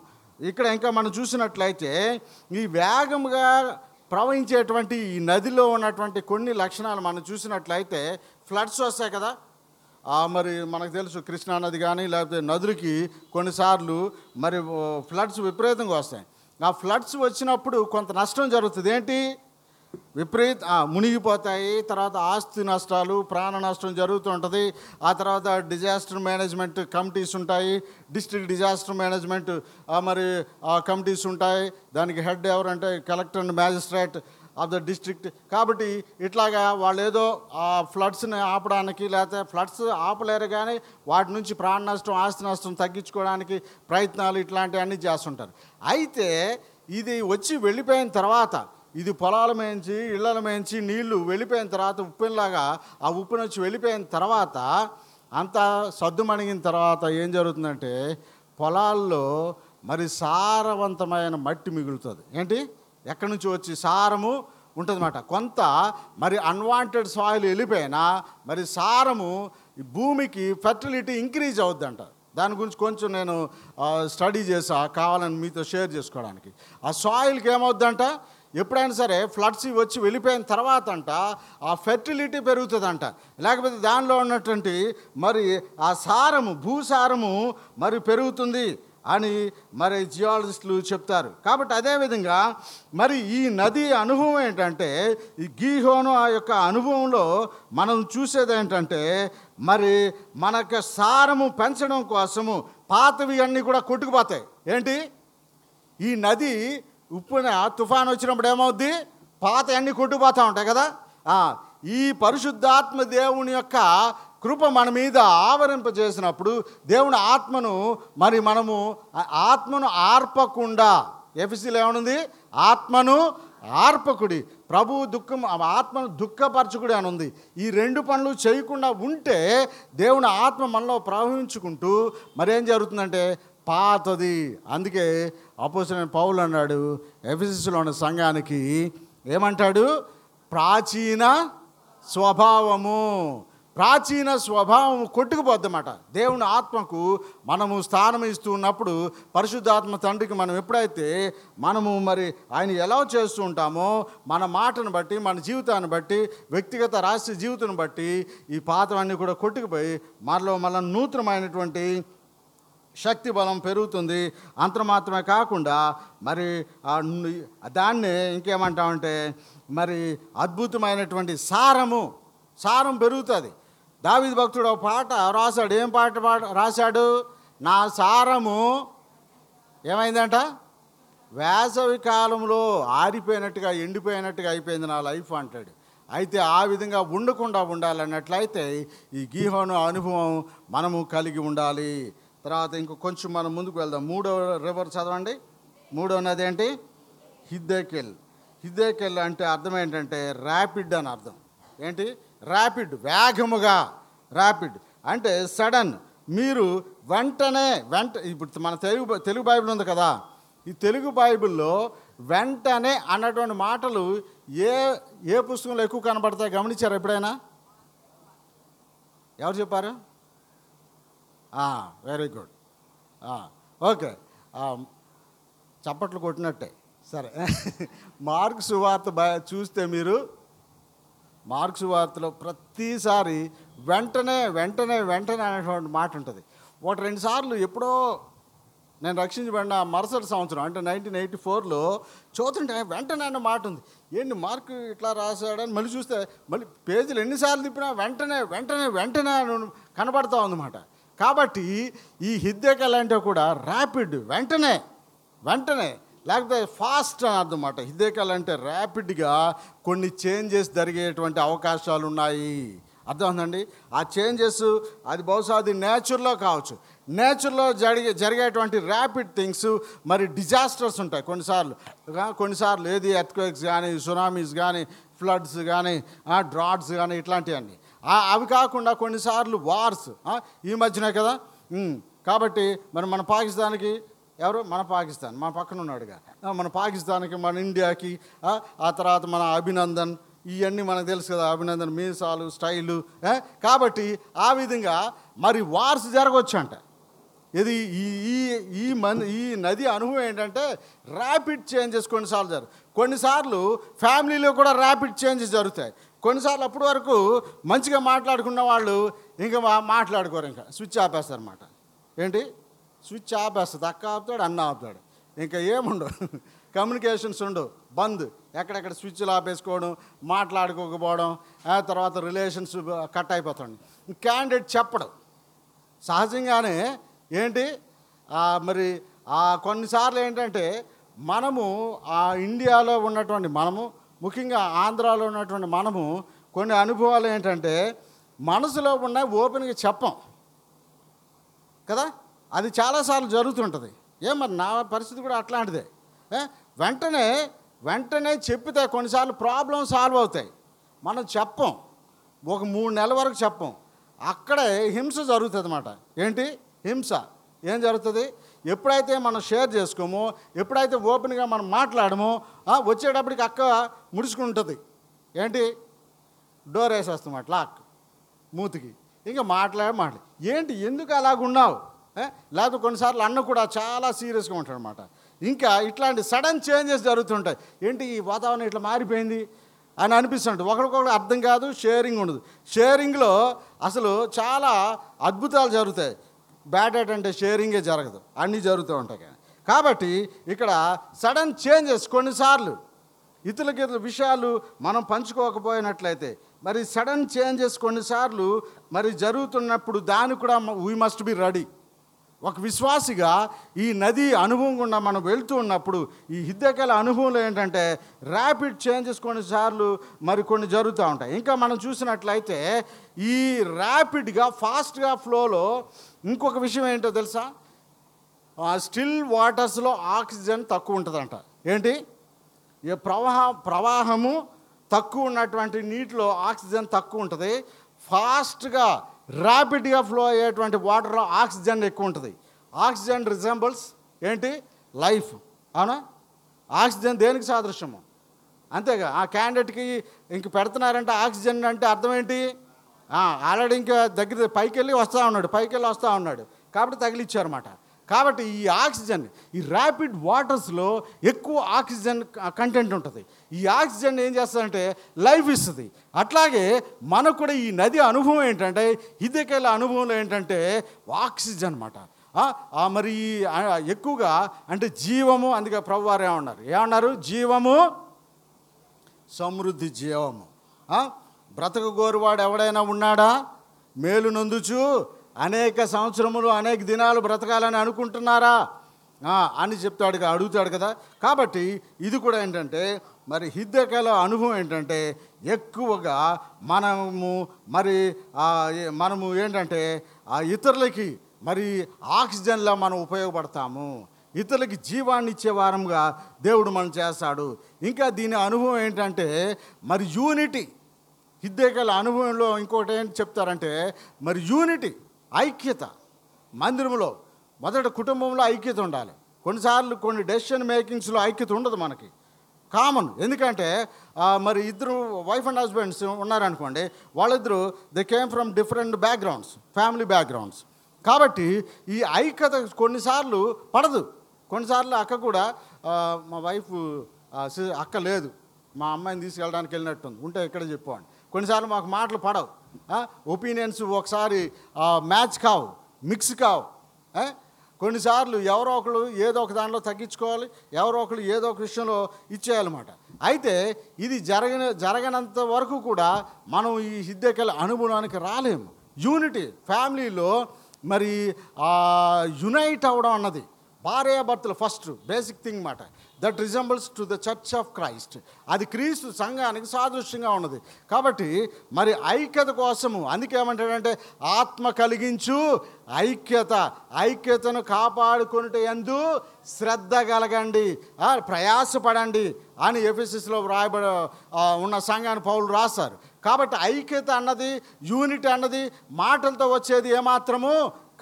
ఇక్కడ ఇంకా మనం చూసినట్లయితే ఈ వేగంగా ప్రవహించేటువంటి ఈ నదిలో ఉన్నటువంటి కొన్ని లక్షణాలు మనం చూసినట్లయితే ఫ్లడ్స్ వస్తాయి కదా, మరి మనకు తెలుసు కృష్ణానది కానీ లేకపోతే నదులకి కొన్నిసార్లు మరి ఫ్లడ్స్ విపరీతంగా వస్తాయి. ఆ ఫ్లడ్స్ వచ్చినప్పుడు కొంత నష్టం జరుగుతుంది. ఏంటి? విపరీత మునిగిపోతాయి, తర్వాత ఆస్తి నష్టాలు, ప్రాణ నష్టం జరుగుతూ ఉంటుంది. ఆ తర్వాత డిజాస్టర్ మేనేజ్మెంట్ కమిటీస్ ఉంటాయి, డిస్ట్రిక్ట్ డిజాస్టర్ మేనేజ్మెంట్ మరి కమిటీస్ ఉంటాయి. దానికి హెడ్ ఎవరంటే collector and magistrate of the district. కాబట్టి ఇట్లాగా వాళ్ళు ఏదో ఆ ఫ్లడ్స్ని ఆపడానికి లేకపోతే ఫ్లడ్స్ ఆపలేరు కానీ వాటి నుంచి ప్రాణ నష్టం ఆస్తి నష్టం తగ్గించుకోవడానికి ప్రయత్నాలు ఇట్లాంటివన్నీ చేస్తుంటారు. అయితే ఇది వచ్చి వెళ్ళిపోయిన తర్వాత ఇది పొలాల మేంచి ఇళ్ళల మేంచి నీళ్లు వెళ్ళిపోయిన తర్వాత ఉప్పెనలాగా ఆ ఉప్పెన వచ్చి వెళ్ళిపోయిన తర్వాత అంతా సద్దుమణిగిన తర్వాత ఏం జరుగుతుందంటే పొలాల్లో మరి సారవంతమైన మట్టి మిగులుతుంది. ఏంటి? ఎక్కడి నుంచి వచ్చి సారము ఉంటుందన్నమాట. కొంత మరి అన్వాంటెడ్ సాయిల్ వెళ్ళిపోయినా మరి సారము భూమికి ఫెర్టిలిటీ ఇంక్రీజ్ అవుద్దంట. దాని గురించి కొంచెం నేను స్టడీ చేసా కావాలని మీతో షేర్ చేసుకోవడానికి. ఆ సాయిల్కి ఏమవుద్దంట, ఎప్పుడైనా సరే ఫ్లడ్స్ వచ్చి వెళ్ళిపోయిన తర్వాత అంట ఆ ఫెర్టిలిటీ పెరుగుతుందంట. లేకపోతే దానిలో ఉన్నటువంటి మరి ఆ సారము భూసారము మరి పెరుగుతుంది అని మరి జియాలజిస్టులు చెప్తారు. కాబట్టి అదేవిధంగా మరి ఈ నది అనుభవం ఏంటంటే ఈ గీహోను ఆ యొక్క అనుభవంలో మనం చూసేది ఏంటంటే మరి మనకు సారము పెంచడం కోసము పాతవి అన్నీ కూడా కొట్టుకుపోతాయి. ఏంటి? ఈ నది ఉప్పున తుఫాను వచ్చినప్పుడు ఏమవుద్ది, పాత అన్నీ కొట్టుకుపోతూ ఉంటాయి కదా. ఈ పరిశుద్ధాత్మ దేవుని యొక్క కృప మన మీద ఆవరింపజేసినప్పుడు దేవుని ఆత్మను మరి మనము ఆత్మను ఆర్పకుండా, ఎఫెసీలో ఏమనుంది, ఆత్మను ఆర్పకుడి ప్రభువు దుఃఖం ఆత్మను దుఃఖపరచుకుడి అని ఉంది. ఈ రెండు పనులు చేయకుండా ఉంటే దేవుని ఆత్మ మనలో ప్రవహించుకుంటూ మరేం జరుగుతుందంటే పాతది. అందుకే అపోస్తలుడైన పౌలు అన్నాడు ఎఫెసీలో ఉన్న సంఘానికి, ఏమంటాడు, ప్రాచీన స్వభావము ప్రాచీన స్వభావం కొట్టుకుపోద్దన్నమాట. దేవుని ఆత్మకు మనము స్థానం ఇస్తూ ఉన్నప్పుడు పరిశుద్ధాత్మ తండ్రికి మనం ఎప్పుడైతే మనము మరి ఆయన ఎలా చేస్తూ ఉంటామో మన మాటను బట్టి మన జీవితాన్ని బట్టి వ్యక్తిగత రాష్ట్ర జీవితాన్ని బట్టి ఈ పాతవన్నీ కూడా కొట్టుకుపోయి మనలో మన నూతనమైనటువంటి శక్తి బలం పెరుగుతుంది. అంత మాత్రమే కాకుండా మరి దాన్నే ఇంకేమంటామంటే మరి అద్భుతమైనటువంటి సారము సారం పెరుగుతుంది. దావీదు భక్తుడు ఒక పాట రాశాడు. ఏం పాట పాట రాశాడు? నా సారము ఏమైందంట, వేసవి కాలంలో ఆరిపోయినట్టుగా ఎండిపోయినట్టుగా అయిపోయింది నా లైఫ్ అంటాడు. అయితే ఆ విధంగా ఉండకుండా ఉండాలన్నట్లయితే ఈ గీహోను అనుభవం మనము కలిగి ఉండాలి. తర్వాత ఇంకో కొంచెం మనం ముందుకు వెళ్దాం. మూడో రివర్ చదవండి. మూడో నది ఏంటి? హిద్దెకెల్. హిద్దెకెల్ అంటే అర్థం ఏంటంటే ర్యాపిడ్ అని అర్థం. ఏంటి? ర్యాపిడ్, వేగముగా. ర్యాపిడ్ అంటే సడన్, మీరు వెంటనే వెంట ఇప్పుడు మన తెలుగు తెలుగు బైబిల్ ఉంది కదా, ఈ తెలుగు బైబిల్లో వెంటనే అన్నటువంటి మాటలు ఏ ఏ పుస్తకంలో ఎక్కువ కనబడతాయి గమనించారు ఎప్పుడైనా? ఎవరు చెప్పారు? వెరీ గుడ్, ఓకే, చప్పట్లు కొట్టినట్టే. సరే, మార్కు సువార్త చూస్తే మీరు మార్క్స్ వార్తలో ప్రతిసారి వెంటనే వెంటనే వెంటనే అనేటువంటి మాట ఉంటుంది. ఒకటి రెండుసార్లు ఎప్పుడో నేను రక్షించబడిన మరుసటి సంవత్సరం అంటే నైన్టీన్ ఎయిటీ ఫోర్లో చూస్తుంటే వెంటనే అన్న మాట ఉంది. ఏంటి మార్కు ఇట్లా రాశాడని మళ్ళీ చూస్తే మళ్ళీ పేజీలు ఎన్నిసార్లు తిప్పినా వెంటనే వెంటనే వెంటనే కనబడతా ఉందన్నమాట. కాబట్టి ఈ హిద్దేకల్ అంటే కూడా ర్యాపిడ్, వెంటనే వెంటనే లేకపోతే ఫాస్ట్ అని అర్థం అన్నమాట. హిద్దేకల్ అంటే ర్యాపిడ్గా కొన్ని చేంజెస్ జరిగేటువంటి అవకాశాలు ఉన్నాయి. అర్థమవుతుందండి? ఆ చేంజెస్ అది బహుశా అది నేచర్లో కావచ్చు. నేచర్లో జరిగే జరిగేటువంటి ర్యాపిడ్ థింగ్స్, మరి డిజాస్టర్స్ ఉంటాయి కొన్నిసార్లు కొన్నిసార్లు ఏది ఎర్త్క్వేక్స్ కానీ, సునామీస్ కానీ, ఫ్లడ్స్ కానీ, డ్రాట్స్ కానీ, ఇట్లాంటివన్నీ. అవి కాకుండా కొన్నిసార్లు వార్స్ ఈ మధ్యనే కదా. కాబట్టి మరి మన పాకిస్తాన్కి ఎవరు, మన పాకిస్తాన్ మన పక్కన ఉన్నాడుగా, మన పాకిస్తాన్కి, మన ఇండియాకి, ఆ తర్వాత మన అభినందన్, ఇవన్నీ మనకు తెలుసు కదా, అభినందన్ మీసాలు స్టైలు. కాబట్టి ఆ విధంగా మరి వార్స్ జరగవచ్చు అంట. ఇది ఈ ఈ మన ఈ నది అనుభవం ఏంటంటే ర్యాపిడ్ చేంజెస్ కొన్నిసార్లు జరుగు కొన్నిసార్లు ఫ్యామిలీలో కూడా ర్యాపిడ్ చేంజెస్ జరుగుతాయి. కొన్నిసార్లు అప్పటి వరకు మంచిగా మాట్లాడుకున్న వాళ్ళు ఇంకా మాట్లాడుకోరు, ఇంకా స్విచ్ ఆపేస్తారు అన్నమాట. ఏంటి స్విచ్ ఆపేస్తుంది, అక్క ఆపుతాడు, అన్న ఆపుతాడు, ఇంకా ఏముండవు, కమ్యూనికేషన్స్ ఉండవు, బంద్. ఎక్కడెక్కడ స్విచ్లు ఆపేసుకోవడం, మాట్లాడుకోకపోవడం, ఆ తర్వాత రిలేషన్స్ కట్ అయిపోతాడు. క్యాండిడేట్ చెప్పడం సహజంగానే ఏంటి మరి కొన్నిసార్లు ఏంటంటే మనము ఆ ఇండియాలో ఉన్నటువంటి మనము, ముఖ్యంగా ఆంధ్రాలో ఉన్నటువంటి మనము కొన్ని అనుభవాలు ఏంటంటే మనసులో ఉన్న ఓపెన్గా చెప్పం కదా. అది చాలాసార్లు జరుగుతుంటుంది. ఏ మరి నా పరిస్థితి కూడా అట్లాంటిదే. వెంటనే వెంటనే చెప్పితే కొన్నిసార్లు ప్రాబ్లం సాల్వ్ అవుతాయి. మనం చెప్పం, ఒక మూడు నెలల వరకు చెప్పం, అక్కడే హింస జరుగుతుంది అన్నమాట. ఏంటి హింస ఏం జరుగుతుంది? ఎప్పుడైతే మనం షేర్ చేసుకోమో, ఎప్పుడైతే ఓపెన్గా మనం మాట్లాడమో, వచ్చేటప్పటికి అక్క ముడుచుకుంటుంది. ఏంటి డోర్ వేసేస్తాం అట్లా లాక్ మూతికి, ఇంకా మాట్లాడే మాట్లా ఏంటి ఎందుకు అలాగున్నావు, లేకపోతే కొన్నిసార్లు అన్న కూడా చాలా సీరియస్గా ఉంటాడు అన్నమాట. ఇంకా ఇట్లాంటి సడన్ చేంజెస్ జరుగుతుంటాయి. ఏంటి ఈ వాతావరణం ఇట్లా మారిపోయింది అని అనిపిస్తుంటుంది. ఒకరికొకరు అర్థం కాదు, షేరింగ్ ఉండదు. షేరింగ్లో అసలు చాలా అద్భుతాలు జరుగుతాయి. బ్యాటెట్ అంటే షేరింగే జరగదు, అన్నీ జరుగుతూ ఉంటాయి. కానీ కాబట్టి ఇక్కడ సడన్ చేంజెస్ కొన్నిసార్లు ఇతరులకి ఇతర విషయాలు మనం పంచుకోకపోయినట్లయితే మరి సడన్ చేంజెస్ కొన్నిసార్లు మరి జరుగుతున్నప్పుడు దానికి కూడా వీ మస్ట్ బి రెడీ. ఒక విశ్వాసిగా ఈ నది అనుభవం గుండా మనం వెళ్తూ ఉన్నప్పుడు ఈ హిద్దేకల్ అనుభవంలో ఏంటంటే ర్యాపిడ్ చేంజెస్ కొన్నిసార్లు మరి కొన్ని జరుగుతూ ఉంటాయి. ఇంకా మనం చూసినట్లయితే ఈ ర్యాపిడ్గా ఫాస్ట్గా ఫ్లోలో ఇంకొక విషయం ఏంటో తెలుసా? స్టిల్ వాటర్స్లో ఆక్సిజన్ తక్కువ ఉంటుందంట. ఏంటి ఈ ప్రవాహ ప్రవాహము తక్కువ ఉన్నటువంటి నీటిలో ఆక్సిజన్ తక్కువ ఉంటుంది. ఫాస్ట్గా ర్యాపిడ్గా ఫ్లో అయ్యేటువంటి వాటర్లో ఆక్సిజన్ ఎక్కువ ఉంటుంది. ఆక్సిజన్ రిజెంబుల్స్ ఏంటి లైఫ్, అవునా? ఆక్సిజన్ దేనికి సాదృశ్యము? అంతేగా. ఆ క్యాండిడేట్కి ఇంక పెడుతున్నారంటే ఆక్సిజన్ అంటే అర్థం ఏంటి? ఆల్రెడీ ఇంకా దగ్గర పైకి వెళ్ళి వస్తూ ఉన్నాడు, పైకి వెళ్ళి వస్తూ ఉన్నాడు కాబట్టి తగిలిచ్చారన్నమాట. కాబట్టి ఈ ఆక్సిజన్ ఈ ర్యాపిడ్ వాటర్స్లో ఎక్కువ ఆక్సిజన్ కంటెంట్ ఉంటుంది. ఈ ఆక్సిజన్ ఏం చేస్తుందంటే లైఫ్ ఇస్తుంది. అట్లాగే మనకు కూడా ఈ నది అనుభవం ఏంటంటే హిద్దేకల్ అనుభవంలో ఏంటంటే ఆక్సిజన్ అన్నమాట. మరి ఎక్కువగా అంటే జీవము. అందుకే ప్రభువు వారు ఏమన్నారు ఏమన్నారు జీవము సమృద్ధి జీవము. బ్రతకగోరువాడు ఎవడైనా ఉన్నాడా? మేలు నొందుచు అనేక సంవత్సరములు అనేక దినాలు బ్రతకాలని అనుకుంటున్నారా అని చెప్తాడు, అడుగుతాడు కదా. కాబట్టి ఇది కూడా ఏంటంటే మరి హిద్దేకల్ అనుభవం ఏంటంటే ఎక్కువగా మనము మరి మనము ఏంటంటే ఇతరులకి మరి ఆక్సిజన్లా మనం ఉపయోగపడతాము. ఇతరులకి జీవాన్ని ఇచ్చే వారంగా దేవుడు మనం చేస్తాడు. ఇంకా దీని అనుభవం ఏంటంటే మరి యూనిటీ. హిద్దేకల్ అనుభవంలో ఇంకోటి ఏంటి చెప్తారంటే మరి యూనిటీ, ఐక్యత. మందిరంలో మొదట కుటుంబంలో ఐక్యత ఉండాలి. కొన్నిసార్లు కొన్ని డెసిషన్ మేకింగ్స్లో ఐక్యత ఉండదు మనకి, కామన్. ఎందుకంటే మరి ఇద్దరు వైఫ్ అండ్ హస్బెండ్స్ ఉన్నారనుకోండి, వాళ్ళిద్దరూ they came from different backgrounds, family backgrounds. కాబట్టి ఈ ఐక్యత కొన్నిసార్లు పడదు. కొన్నిసార్లు అక్క కూడా మా వైఫ్ అక్క లేదు, మా అమ్మాయిని తీసుకెళ్ళడానికి వెళ్ళినట్టుంది, ఉంటే ఇక్కడ చెప్పండి, కొన్నిసార్లు మాకు మాటలు పడవు, ఒపీనియన్స్ ఒకసారి మ్యాచ్ కావు, మిక్స్ కావు. కొన్నిసార్లు ఎవరో ఒకరు ఏదో ఒక దానిలో తగ్గించుకోవాలి, ఎవరో ఒకరు ఏదో ఒక విషయంలో ఇచ్చేయాలన్నమాట. అయితే ఇది జరగని జరగనంత వరకు కూడా మనం ఈ హిద్దెకల అనుభవానికి రాలేము. యూనిటీ ఫ్యామిలీలో మరి యునైట్ అవ్వడం అన్నది భార్యాభర్తలు ఫస్ట్ బేసిక్ థింగ్ మాట. That resembles to the church of Christ. అది క్రీస్తు సంఘానికి సాదృశ్యంగా ఉన్నది. కాబట్టి మరి ఐక్యత కోసము అందుకేమంటాడంటే ఆత్మ కలిగించు ఐక్యత, ఐక్యతను కాపాడుకునే యందు శ్రద్ధ కలగండి, ప్రయాసపడండి అని ఎఫెసస్లో వ్రాయబడ ఉన్న సంఘాన్ని పౌలు రాశారు. కాబట్టి ఐక్యత అన్నది, యూనిటీ అన్నది మాటలతో వచ్చేది ఏమాత్రము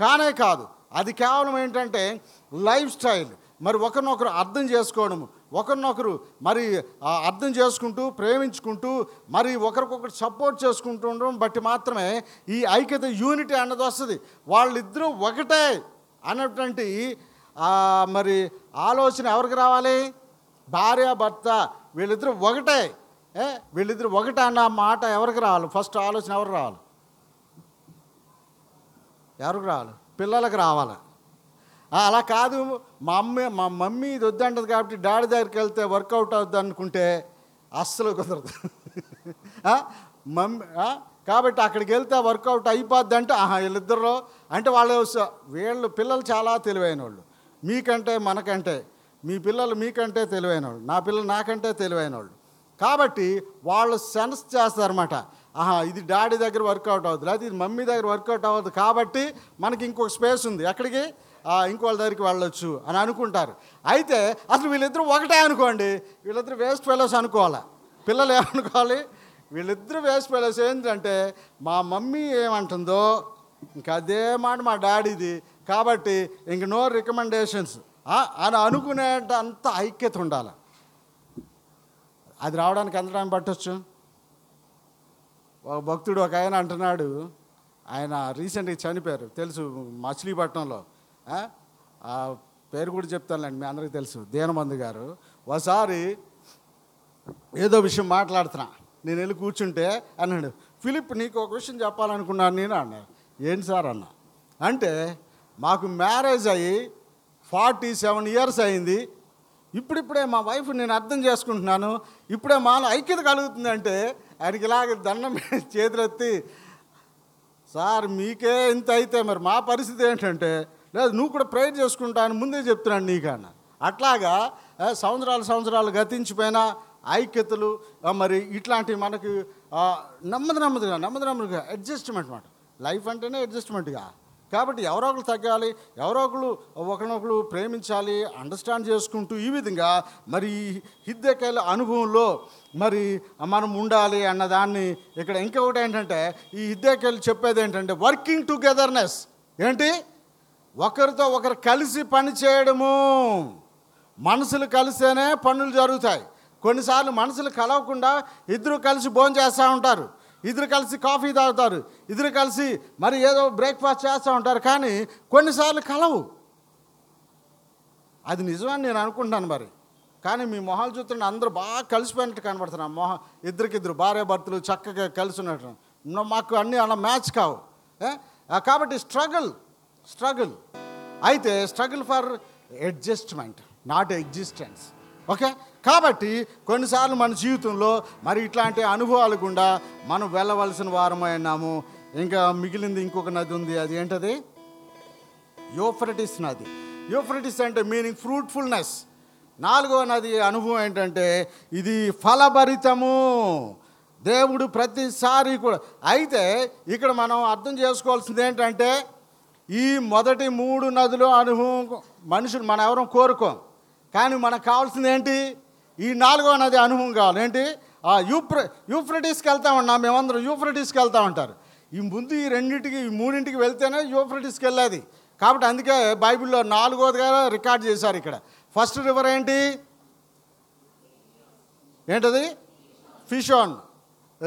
కానే కాదు. అది కేవలం ఏంటంటే లైఫ్ స్టైల్, మరి ఒకరినొకరు అర్థం చేసుకోవడము, ఒకరినొకరు మరి అర్థం చేసుకుంటూ ప్రేమించుకుంటూ మరి ఒకరికొకరు సపోర్ట్ చేసుకుంటూ ఉండడం బట్టి మాత్రమే ఈ ఐక్యత యూనిటీ అన్నది వస్తుంది. వాళ్ళిద్దరూ ఒకటే అన్నటువంటి మరి ఆలోచన ఎవరికి రావాలి? భార్య భర్త వీళ్ళిద్దరూ ఒకటే, వీళ్ళిద్దరూ ఒకటే అన్న మాట ఎవరికి రావాలి? ఫస్ట్ ఆలోచన ఎవరు రావాలి? ఎవరికి రావాలి? పిల్లలకు రావాలి. అలా కాదు మా అమ్మ మా మమ్మీ ఇది వద్దంటది కాబట్టి డాడీ దగ్గరికి వెళ్తే వర్కౌట్ అవుద్ది అనుకుంటే అస్సలు కుదరదు. మమ్మీ కాబట్టి అక్కడికి వెళ్తే వర్కౌట్ అయిపోద్ది అంటే ఆహా వీళ్ళిద్దరు అంటే వాళ్ళు వీళ్ళు పిల్లలు చాలా తెలివైన వాళ్ళు, మీకంటే మనకంటే, మీ పిల్లలు మీకంటే తెలివైన వాళ్ళు, నా పిల్లలు నాకంటే తెలివైన వాళ్ళు. కాబట్టి వాళ్ళు సెన్స్ చేస్తారన్నమాట, ఆహా ఇది డాడీ దగ్గర వర్కౌట్ అవ్వదు, లేకపోతే ఇది మమ్మీ దగ్గర వర్కౌట్ అవ్వదు, కాబట్టి మనకి ఇంకొక స్పేస్ ఉంది, అక్కడికి ఇంకోళ్ళ దగ్గరికి వెళ్ళొచ్చు అని అనుకుంటారు. అయితే అసలు వీళ్ళిద్దరూ ఒకటే అనుకోండి, వీళ్ళిద్దరూ వేస్ట్ ఫెలోస్ అనుకోవాలి. పిల్లలు ఏమనుకోవాలి? వీళ్ళిద్దరూ వేస్ట్ ఫెలోస్. ఏంటంటే మా మమ్మీ ఏమంటుందో ఇంకా అదే మాట మా డాడీది, కాబట్టి ఇంక నో రికమెండేషన్స్ అని అనుకునేటంత ఐక్యత ఉండాలి. అది రావడానికి ఎంత టైం పట్టొచ్చు? ఒక భక్తుడు ఒక ఆయన అంటున్నాడు, ఆయన రీసెంట్గా చనిపోయారు తెలుసు, మచిలీపట్నంలో. పేరు కూడా చెప్తానులేండి, మీ అందరికీ తెలుసు, దేనబంధు గారు. ఒకసారి ఏదో విషయం మాట్లాడుతున్నా, నేను వెళ్ళి కూర్చుంటే అన్నాడు, ఫిలిప్ నీకు ఒక విషయం చెప్పాలనుకున్నాను నేను అన్నా. ఏంటి సార్ అన్న అంటే, మాకు మ్యారేజ్ అయ్యి ఫార్టీ సెవెన్ ఇయర్స్ అయింది, ఇప్పుడిప్పుడే మా వైఫ్ నేను అర్థం చేసుకుంటున్నాను, ఇప్పుడే మాలో ఐక్యత కలుగుతుంది అంటే ఆయనకి ఇలాగ దండం చేతులెత్తి, సార్ మీకే ఇంత అయితే మరి మా పరిస్థితి ఏంటంటే, లేదు నువ్వు కూడా ప్రేయర్ చేసుకుంటా అని ముందే చెప్తున్నాను నీకన్నా. అట్లాగా సంవత్సరాలు సంవత్సరాలు గతించిపోయినా ఐక్యతలు మరి ఇట్లాంటివి మనకు నెమ్మది నెమ్మదిగా నెమ్మది నెమ్మదిగా అడ్జస్ట్మెంట్ మాట. లైఫ్ అంటేనే అడ్జస్ట్మెంట్గా. కాబట్టి ఎవరో ఒకరు తగ్గాలి, ఎవరో ఒకరు ఒకరినొకరు ప్రేమించాలి, అండర్స్టాండ్ చేసుకుంటూ ఈ విధంగా మరి హిద్దెకేలు అనుభవంలో మరి మనం ఉండాలి అన్నదాన్ని ఇక్కడ. ఇంకొకటి ఏంటంటే ఈ హిద్దెకేలు చెప్పేది ఏంటంటే వర్కింగ్ టుగెదర్నెస్. ఏంటి? ఒకరితో ఒకరు కలిసి పని చేయడము. మనసులు కలిస్తేనే పనులు జరుగుతాయి. కొన్నిసార్లు మనసులు కలవకుండా ఇద్దరు కలిసి భోజనం చేస్తూ ఉంటారు, ఇద్దరు కలిసి కాఫీ తాగుతారు, ఇద్దరు కలిసి మరి ఏదో బ్రేక్ఫాస్ట్ చేస్తూ ఉంటారు, కానీ కొన్నిసార్లు కలవు. అది నిజమని నేను అనుకుంటాను మరి. కానీ మీ మొహాలు చూస్తుంటే అందరూ బాగా కలిసిపోయినట్టు కనబడుతున్నారు, మొహ ఇద్దరికిద్దరు భార్య భర్తలు చక్కగా కలిసి ఉన్నట్టు. మాకు అన్నీ అలా మ్యాచ్ కావు. కాబట్టి స్ట్రగుల్ స్ట్రగుల్ అయితే struggle for adjustment, not existence. Okay, కాబట్టి కొన్నిసార్లు మన జీవితంలో మరి ఇట్లాంటి అనుభవాలు గుండా మనం వెళ్ళవలసిన వారమైనాము. ఇంకా మిగిలింది ఇంకొక నది ఉంది, అది ఏంటది? యూఫ్రటీస్ నది. యూఫ్రటీస్ అంటే మీనింగ్ ఫ్రూట్ఫుల్నెస్. నాలుగో నది అనుభవం ఏంటంటే ఇది ఫలభరితము. దేవుడు ప్రతిసారి కూడా. అయితే ఇక్కడ మనం అర్థం చేసుకోవాల్సింది ఏంటంటే ఈ మొదటి మూడు నదుల అనుభవం మనుషులు మనం ఎవరూ కోరుకోం, కానీ మనకు కావాల్సింది ఏంటి? ఈ నాలుగో నది అనుభవం కావాలి. ఏంటి? ఆ యూఫ్ర యూఫ్రటీస్కి వెళ్తామన్నా మేమందరం యూఫ్రటీస్కి వెళ్తా ఉంటారు. ఈ ముందు ఈ రెండింటికి ఈ మూడింటికి వెళ్తేనే యూఫ్రటీస్కి వెళ్ళేది. కాబట్టి అందుకే బైబిల్లో నాలుగోదిగా రికార్డ్ చేశారు ఇక్కడ. ఫస్ట్ రివర్ ఏంటి? ఏంటది? ఫిషోన్.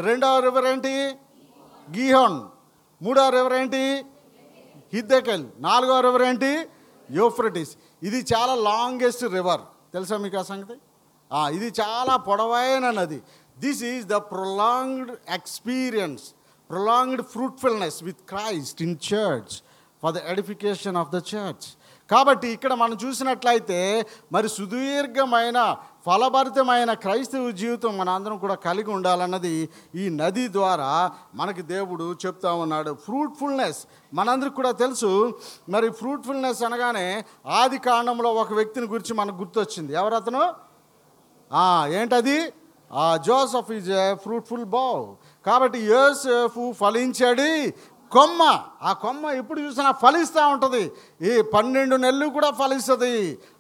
రెండవ రివర్ ఏంటి? గీహోన్. మూడవ రివర్ ఏంటి? హిద్దెకేల్. నాలుగో రివర్ ఏంటి? యూఫ్రటీస్. ఇది చాలా లాంగెస్ట్ రివర్, తెలుసా మీకు ఆ సంగతి? ఇది చాలా పొడవైన నది. This is the prolonged experience, prolonged fruitfulness with Christ in church for the edification of the church. కాబట్టి ఇక్కడ మనం చూసినట్లయితే మరి సుదీర్ఘమైన ఫలభరితమైన క్రైస్తవ జీవితం మనందరం కూడా కలిగి ఉండాలన్నది ఈ నది ద్వారా మనకి దేవుడు చెప్తా ఉన్నాడు. ఫ్రూట్ఫుల్నెస్ మనందరికి కూడా తెలుసు. మరి ఫ్రూట్ఫుల్నెస్ అనగానే ఆది కాండంలో ఒక వ్యక్తిని గురించి మనకు గుర్తొచ్చింది. ఎవరు అతను? ఏంటది? జోసెఫ్ ఈజ్ ఏ ఫ్రూట్ఫుల్ బావ్. కాబట్టి యోసేఫు ఫలించాడు. కొమ్మ, ఆ కొమ్మ ఎప్పుడు చూసినా ఫలిస్తూ ఉంటుంది. ఈ పన్నెండు నెలలు కూడా ఫలిస్తుంది.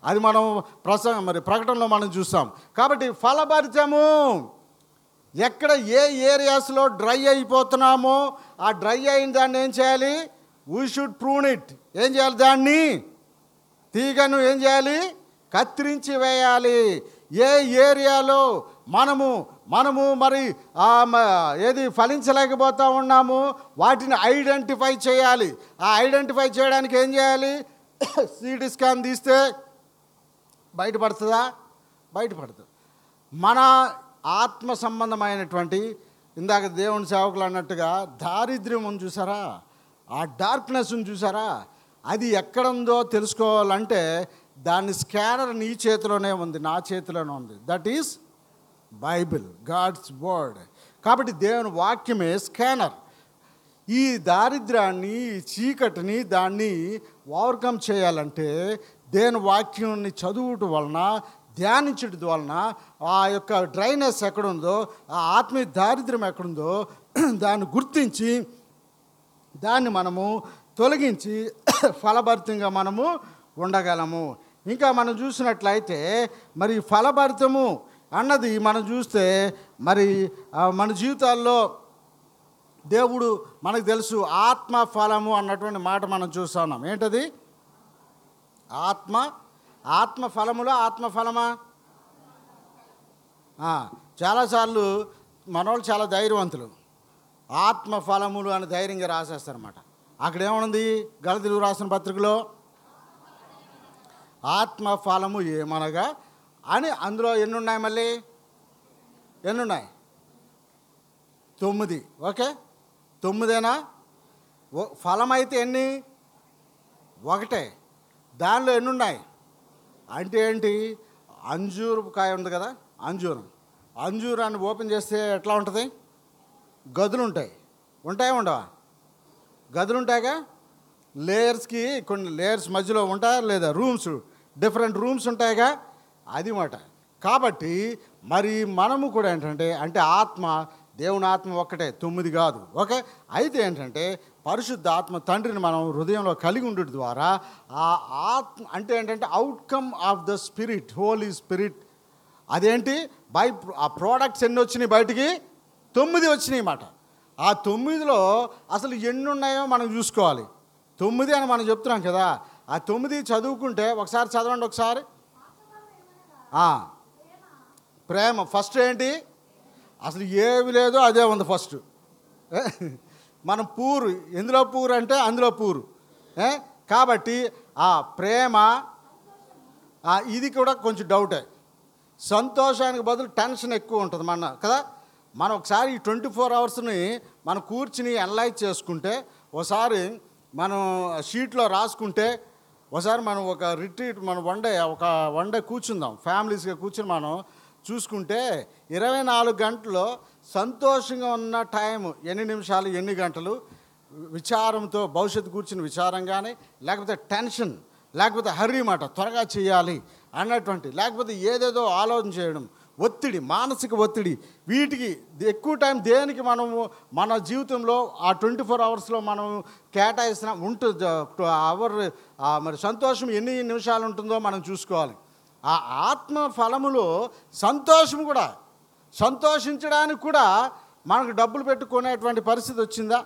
అది మనం ప్రస మరి ప్రకటనలో మనం చూస్తాం. కాబట్టి ఫలభరితము, ఎక్కడ ఏ ఏరియాస్లో డ్రై అయిపోతున్నామో ఆ డ్రై అయిన దాన్ని ఏం చేయాలి? We should prune it. ఏం చేయాలి? దాన్ని తీగను ఏం చేయాలి? కత్తిరించి వేయాలి. ఏ ఏరియాలో మనము మనము మరి ఏది ఫలించలేకపోతూ ఉన్నాము, వాటిని ఐడెంటిఫై చేయాలి. ఆ ఐడెంటిఫై చేయడానికి ఏం చేయాలి? సిటీ స్కాన్ తీస్తే బయటపడుతుందా? బయటపడుతుంది. మన ఆత్మ సంబంధమైనటువంటి, ఇందాక దేవుని సేవకులు అన్నట్టుగా దారిద్ర్యం చూసారా, ఆ డార్క్నెస్ని చూసారా, అది ఎక్కడుందో తెలుసుకోవాలంటే దాని స్కానర్ నీ చేతిలోనే ఉంది, నా చేతిలోనే ఉంది. That is Bible, God's word. కాబట్టి దేవుని వాక్యమే స్కానర్. ఈ దారిద్ర్యాన్ని, ఈ చీకటిని, దాన్ని ఓవర్కమ్ చేయాలంటే దేవుని వాక్యాన్ని చదువుటం వలన, ధ్యానించడం వలన ఆ యొక్క డ్రైనెస్ ఎక్కడుందో, ఆ ఆత్మీయ దారిద్ర్యం ఎక్కడుందో దాన్ని గుర్తించి దాన్ని మనము తొలగించి ఫలభరితంగా మనము ఉండగలము. ఇంకా మనం చూసినట్లయితే మరి ఫలభరితము అన్నది మనం చూస్తే మరి మన జీవితాల్లో దేవుడు మనకు తెలుసు ఆత్మ ఫలము అన్నటువంటి మాట మనం చూస్తూ ఉన్నాం. ఏంటది? ఆత్మ ఆత్మ ఫలములో ఆత్మఫలమా? చాలాసార్లు మనోళ్ళు చాలా ధైర్యవంతులు ఆత్మ ఫలములు అని ధైర్యంగా రాసేస్తారన్నమాట. అక్కడేమనుంది గలతీయులు రాసిన పత్రికలో? ఆత్మ ఫలము ఏమనగా అని. అందులో ఎన్నున్నాయి? మళ్ళీ ఎన్నున్నాయి? తొమ్మిది. ఓకే, తొమ్మిదేనా? ఫలమైతే ఎన్ని? ఒకటే. దానిలో ఎన్నున్నాయి అంటే ఏంటి? అంజూరుకాయ ఉంది కదా, అంజూరం. అంజూరాన్ని ఓపెన్ చేస్తే ఎట్లా ఉంటుంది? గదులు ఉంటాయి. ఉంటాయా ఉండవా? గదులు ఉంటాయిగా. లేయర్స్కి కొన్ని లేయర్స్ మధ్యలో ఉంటాయా లేదా? రూమ్స్, డిఫరెంట్ రూమ్స్ ఉంటాయిగా. అది మాట. కాబట్టి మరి మనము కూడా ఏంటంటే, అంటే ఆత్మ, దేవుని ఆత్మ ఒక్కటే, తొమ్మిది కాదు. ఓకే, అయితే ఏంటంటే పరిశుద్ధ ఆత్మ తండ్రిని మనం హృదయంలో కలిగి ఉండడం ద్వారా ఆ ఆత్మ అంటే ఏంటంటే outcome of the spirit, Holi spirit. అదేంటి? బై ఆ ప్రోడక్ట్స్ ఎన్ని వచ్చినాయి బయటికి? తొమ్మిది వచ్చినాయి మాట. ఆ తొమ్మిదిలో అసలు ఎన్ని ఉన్నాయో మనం చూసుకోవాలి. తొమ్మిది అని మనం చెప్తున్నాం కదా, ఆ తొమ్మిది చదువుకుంటే ఒకసారి చదవండి. ఒకసారి ప్రేమ. ఫస్ట్ ఏంటి? అసలు ఏమి లేదో అదే ఉంది ఫస్ట్. మనం పూరు, ఎందులో పూరు అంటే అందులో పూరు. కాబట్టి ఆ ప్రేమ, ఇది కూడా కొంచెం డౌటే. సంతోషానికి బదులు టెన్షన్ ఎక్కువ ఉంటుంది మన కదా. మనం ఒకసారి ఈ ట్వంటీ ఫోర్ అవర్స్ని మనం కూర్చుని అనలైజ్ చేసుకుంటే, ఒకసారి మనం షీట్లో రాసుకుంటే, ఒకసారి మనం ఒక రిట్రీట్, మనం వన్ డే ఒక వన్ డే కూర్చుందాం ఫ్యామిలీస్గా కూర్చుని మనం చూసుకుంటే ఇరవై నాలుగు గంటల్లో సంతోషంగా ఉన్న టైం ఎన్ని నిమిషాలు, ఎన్ని గంటలు? విచారంతో, భవిష్యత్తు కూర్చుని విచారం కానీ, లేకపోతే టెన్షన్, లేకపోతే హర్రీ మాట, త్వరగా చేయాలి అన్నటువంటి, లేకపోతే ఏదేదో ఆలోచన చేయడం, ఒత్తిడి, మానసిక ఒత్తిడి, వీటికి ఎక్కువ టైం దేనికి మనము మన జీవితంలో ఆ ట్వంటీ ఫోర్ అవర్స్లో మనం కేటాయిస్తున్న ఉంటుంది అవర్. మరి సంతోషం ఎన్ని నిమిషాలు ఉంటుందో మనం చూసుకోవాలి. ఆ ఆత్మ ఫలములో సంతోషం కూడా, సంతోషించడానికి కూడా మనకు డబ్బులు పెట్టుకునేటువంటి పరిస్థితి వచ్చిందా?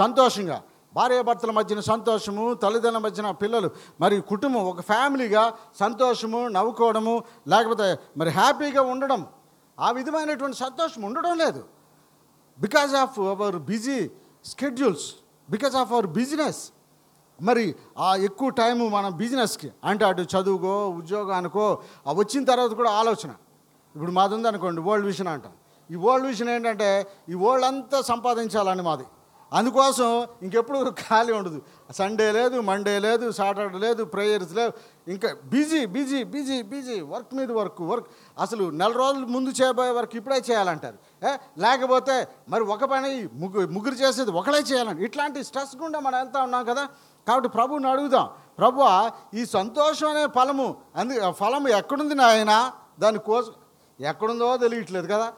సంతోషంగా భార్యాభర్తల మధ్యన సంతోషము, తల్లిదండ్రుల మధ్యన, పిల్లలు మరి కుటుంబం, ఒక ఫ్యామిలీగా సంతోషము, నవ్వుకోవడము, లేకపోతే మరి హ్యాపీగా ఉండడం, ఆ విధమైనటువంటి సంతోషం ఉండడం లేదు. Because of our busy schedules, because of our business. మరి ఆ ఎక్కువ టైము మనం బిజినెస్కి అంటే అటు చదువుకో, ఉద్యోగానికో, వచ్చిన తర్వాత కూడా ఆలోచన. ఇప్పుడు మాది ఉందనుకోండి, వరల్డ్ విజన్ అంటాం. ఈ వరల్డ్ విజన్ ఏంటంటే ఈ వరల్డ్ అంతా సంపాదించాలని మాది. అందుకోసం ఇంకెప్పుడు ఖాళీ ఉండదు. సండే లేదు, మండే లేదు, సాటర్డే లేదు, ప్రేయర్స్ లేవు, ఇంకా busy busy busy busy work మీద వర్క్ వర్క్. అసలు నెల రోజులు ముందు చేయబోయే వర్క్ ఇప్పుడే చేయాలంటారు. లేకపోతే మరి ఒక పని ముగ్గు ముగ్గురు చేసేది ఒకలే చేయాలని. ఇట్లాంటి స్ట్రెస్ గుండా మనం వెళ్తూ ఉన్నాం కదా. కాబట్టి ప్రభువుని అడుగుదాం, ప్రభువా ఈ సంతోషం అనే ఫలము అందు ఫలం ఎక్కడుంది నాయన, దాని కోసం ఎక్కడుందో తెలియట్లేదు కదా.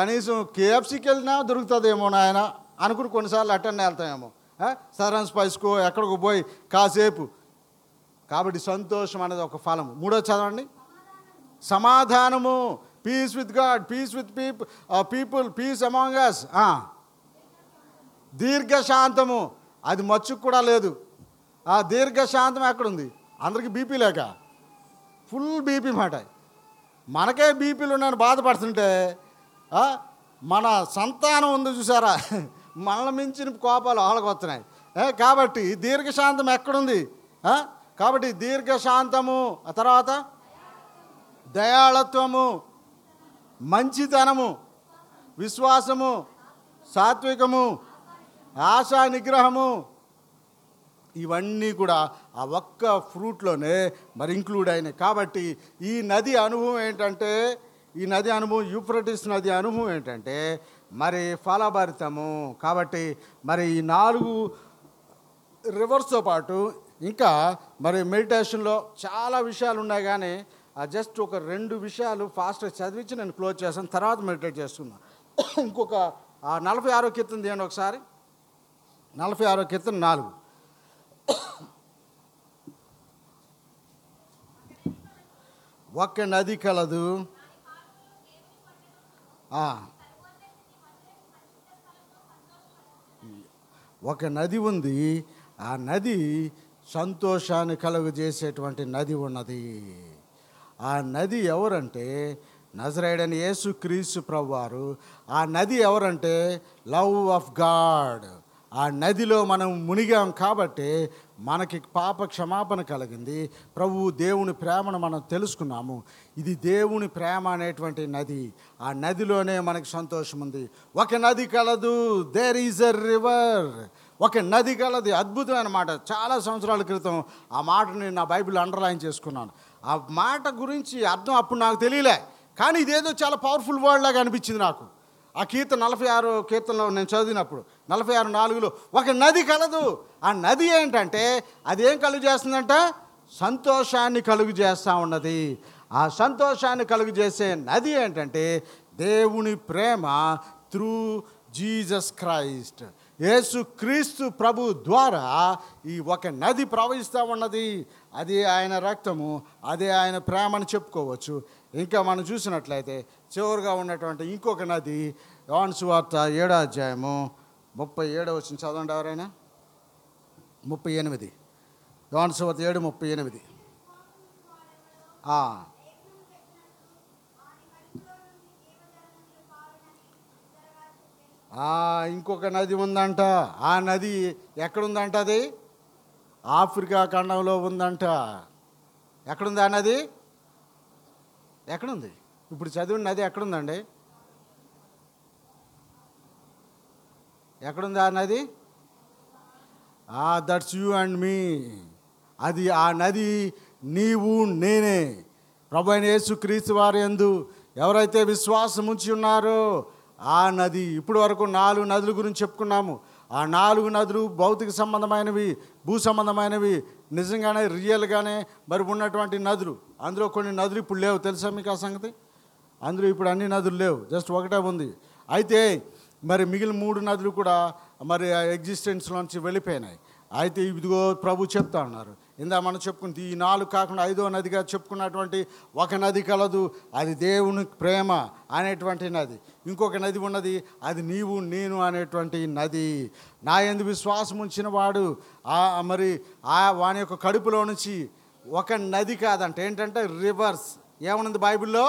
కనీసం కేఎఫ్సీకి వెళ్ళినా దొరుకుతుందేమో నాయన అనుకుని కొన్నిసార్లు అటెండ్ వెళ్తామేమో, సరన్ స్పైస్కో ఎక్కడికి పోయి కాసేపు. కాబట్టి సంతోషం అనేది ఒక ఫలం. మూడో చదవండి, సమాధానము, peace with God, peace with people people peace among us, దీర్ఘశాంతము. అది మచ్చుకు కూడా లేదు. ఆ దీర్ఘశాంతం ఎక్కడుంది? అందరికీ బీపీ లేక ఫుల్ బీపీ మాట. మనకే బీపీలు ఉన్నాయని బాధపడుతుంటే మన సంతానం ఉంది చూసారా, మనల్ని మించిన కోపాలు వాళ్ళకు వస్తున్నాయి. కాబట్టి దీర్ఘశాంతం ఎక్కడుంది? కాబట్టి దీర్ఘశాంతము, ఆ తర్వాత దయాళత్వము, మంచితనము, విశ్వాసము, సాత్వికము, ఆశా నిగ్రహము, ఇవన్నీ కూడా ఆ ఒక్క ఫ్రూట్లోనే మరి ఇంక్లూడ్ అయినాయి. కాబట్టి ఈ నది అనుభవం ఏంటంటే, ఈ నది అనుభవం, యూఫ్రటిస్ నది అనుభవం ఏంటంటే మరి ఫలభరితము. కాబట్టి మరి ఈ నాలుగు రివర్స్తో పాటు ఇంకా మరి మెడిటేషన్లో చాలా విషయాలు ఉన్నాయి. కానీ జస్ట్ ఒక రెండు విషయాలు ఫాస్ట్గా చదివించి నేను క్లోజ్ చేస్తాను, తర్వాత మెడిటేట్ చేస్తున్నాను. ఇంకొక నలభై ఆరో కీర్తన తీయండి ఒకసారి, నలభై ఆరో కీర్తన నాలుగు. ఒక్క నది కలదు, ఒక నది ఉంది, ఆ నది సంతోషాన్ని కలుగజేసేటువంటి నది ఉన్నది. ఆ నది ఎవరంటే నజరేయుడైన యేసు క్రీస్తు ప్రభువారు. ఆ నది ఎవరంటే లవ్ ఆఫ్ గాడ్. ఆ నదిలో మనం మునిగాం కాబట్టి మనకి పాప క్షమాపణ కలిగింది. ప్రభువు దేవుని ప్రేమను మనం తెలుసుకున్నాము. ఇది దేవుని ప్రేమ అనేటువంటి నది. ఆ నదిలోనే మనకి సంతోషం ఉంది. ఒక నది కలదు, దేర్ ఈజ్ ఎ రివర్, ఒక నది కలదు. అద్భుతమైన మాట. చాలా సంవత్సరాల క్రితం ఆ మాటని నా బైబిల్ అండర్లైన్ చేసుకున్నాను. ఆ మాట గురించి అర్థం అప్పుడు నాకు తెలియలే, కానీ ఇదేదో చాలా పవర్ఫుల్ వర్డ్ లాగా అనిపించింది నాకు. ఆ కీర్తన నలభై ఆరు కీర్తనలో నేను చదివినప్పుడు నలభై ఆరు నాలుగులో ఒక నది కలదు. ఆ నది ఏంటంటే అదేం కలుగు చేస్తుందంటే సంతోషాన్ని కలుగు చేస్తూ ఉన్నది. ఆ సంతోషాన్ని కలుగు చేసే నది ఏంటంటే దేవుని ప్రేమ త్రూ జీసస్ క్రైస్ట్, యేసు క్రీస్తు ప్రభు ద్వారా ఈ ఒక నది ప్రవహిస్తూ ఉన్నది. అదే ఆయన రక్తము, అదే ఆయన ప్రేమను చెప్పుకోవచ్చు. ఇంకా మనం చూసినట్లయితే చివరిగా ఉన్నటువంటి ఇంకొక నది, యోహాను సువార్త ఏడో అధ్యాయము ముప్పై ఏడో వచనం చదవండి ఎవరైనా. ముప్పై ఎనిమిది యోహాను సువార్త ఏడు ముప్పై ఎనిమిది ఇంకొక నది ఉందంట. ఆ నది ఎక్కడుందంట? అది ఆఫ్రికా ఖండంలో ఉందంట. ఎక్కడుంది ఆ నది? ఎక్కడుంది? ఇప్పుడు చదివిన నది ఎక్కడుందండి? ఎక్కడుంది ఆ నది? ఆ దట్స్ యూ అండ్ మీ. అది ఆ నది నీవు నేనే. ప్రభు అయిన యేసుక్రీస్తు వారి యందు ఎవరైతే విశ్వాసం ఉంచి ఉన్నారో ఆ నది. ఇప్పుడు వరకు నాలుగు నదుల గురించి చెప్పుకున్నాము. ఆ నాలుగు నదులు భౌతిక సంబంధమైనవి, భూ సంబంధమైనవి, నిజంగానే రియల్గానే మరి ఉన్నటువంటి నదులు. అందులో కొన్ని నదులు ఇప్పుడు లేవు, తెలుసా మీకు ఆ సంగతి? అందులో ఇప్పుడు అన్ని నదులు లేవు, జస్ట్ ఒకటే ఉంది. అయితే మరి మిగిలిన మూడు నదులు కూడా మరి ఎగ్జిస్టెన్స్లోంచి వెళ్ళిపోయినాయి. అయితే ఇదిగో ప్రభు చెప్తా ఉన్నారు, ఇందా మనం చెప్పుకుంది ఈ నాలుగు కాకుండా ఐదో నదిగా చెప్పుకున్నటువంటి ఒక నది కలదు, అది దేవుని ప్రేమ అనేటువంటి నది. ఇంకొక నది ఉన్నది, అది నీవు నేను అనేటువంటి నది. నా యందు విశ్వాసం ఉంచిన వాడు ఆ మరి ఆ వాని యొక్క కడుపులో నుంచి ఒక నది కాదంటే ఏంటంటే రివర్స్. ఏమన్నది బైబిల్లో?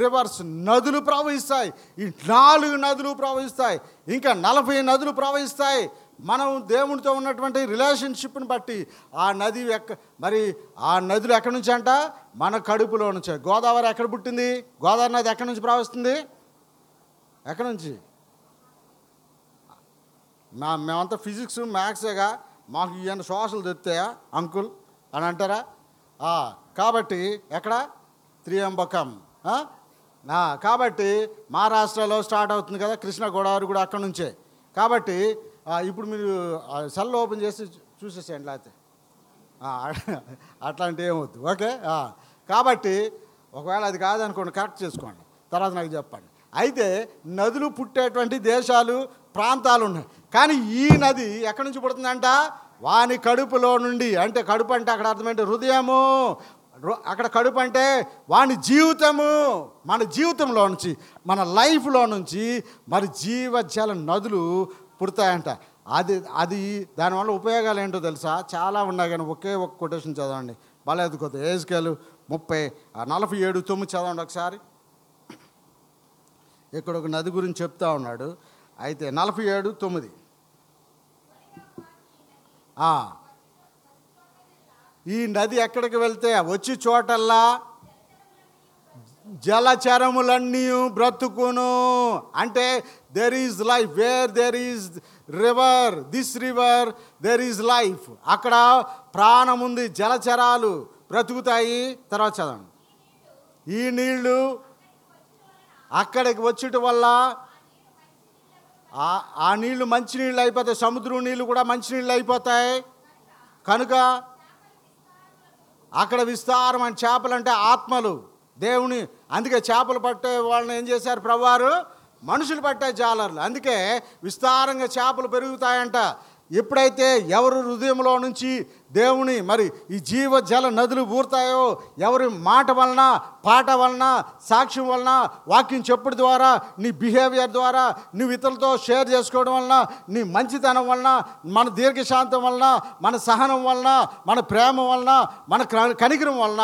రివర్స్. నదులు ప్రవహిస్తాయి. ఈ నాలుగు నదులు ప్రవహిస్తాయి, ఇంకా నలభై నదులు ప్రవహిస్తాయి. మనం దేవునితో ఉన్నటువంటి రిలేషన్షిప్ని బట్టి ఆ నది ఎక్క మరి ఆ నదులు ఎక్కడి నుంచి అంట? మన కడుపులో నుంచి. గోదావరి ఎక్కడ పుట్టింది? గోదావరి నది ఎక్కడి నుంచి ప్రవహిస్తుంది? ఎక్కడ నుంచి? మా మేమంతా ఫిజిక్స్ మ్యాథ్సేగా, మాకు ఇవన్నీ సోషల్ దొరుకుతాయా అంకుల్ అని అంటారా? కాబట్టి ఎక్కడ? త్రియంబకం. కాబట్టి మహారాష్ట్రలో స్టార్ట్ అవుతుంది కదా, కృష్ణా గోదావరి కూడా అక్కడ నుంచే. కాబట్టి ఇప్పుడు మీరు సెల్ ఓపెన్ చేసి చూసేసేయండి, లేకపోతే అట్లాంటివి ఏమవుద్దు. ఓకే, కాబట్టి ఒకవేళ అది కాదనుకోండి, కరెక్ట్ చేసుకోండి, తర్వాత నాకు చెప్పండి. అయితే నదులు పుట్టేటువంటి దేశాలు, ప్రాంతాలు ఉన్నాయి. కానీ ఈ నది ఎక్కడి నుంచి పుడుతుందంట? వాని కడుపులో నుండి. అంటే కడుపు అంటే అక్కడ అర్థమైంది హృదయము, అక్కడ కడుపు అంటే వాని జీవితము. మన జీవితంలో నుంచి, మన లైఫ్లో నుంచి మరి జీవజల నదులు పుడతాయంట. అది అది దానివల్ల ఉపయోగాలు ఏంటో తెలుసా? చాలా ఉన్నాయి, కానీ ఒకే ఒక కొటేషన్ చదవండి, భలే కొద్ది. ఏజ్కేలు ముప్పై నలభై ఏడు తొమ్మిది చదవండి ఒకసారి. ఇక్కడ ఒక నది గురించి చెప్తా ఉన్నాడు. అయితే నలభై ఏడు తొమ్మిది ఈ నది ఎక్కడికి వెళ్తే వచ్చి చోటల్లా జలచరములన్నీ బ్రతుకును. అంటే there is life, where there is river, this river there is life. అక్కడ ప్రాణం ఉంది, జలచరాలు బ్రతుకుతాయి. తర్వాత చదవండి, ఈ నీళ్లు అక్కడికి వచ్చటం వల్ల ఆ నీళ్లు మంచినీళ్ళు అయిపోతాయి, సముద్రం నీళ్ళు కూడా మంచినీళ్ళు అయిపోతాయి. కనుక అక్కడ విస్తారమైన చేపలు, అంటే ఆత్మలు, దేవుని. అందుకే చేపలు పట్టే వాళ్ళని ఏం చేశారు ప్రభువారు? మనుషులు పట్టే జాలర్లు. అందుకే విస్తారంగా చేపలు పెరుగుతాయంట. ఎప్పుడైతే ఎవరు హృదయంలో నుంచి దేవుని మరి ఈ జీవ జల నదులు ఊరుతాయో, ఎవరి మాట వలన, పాట వలన, సాక్ష్యం వలన, వాక్యం చెప్పడం ద్వారా, నీ బిహేవియర్ ద్వారా, నువ్వు ఇతరులతో షేర్ చేసుకోవడం వలన, నీ మంచితనం వలన, మన దీర్ఘశాంతం వలన, మన సహనం వలన, మన ప్రేమ వలన, మన కనికరం వలన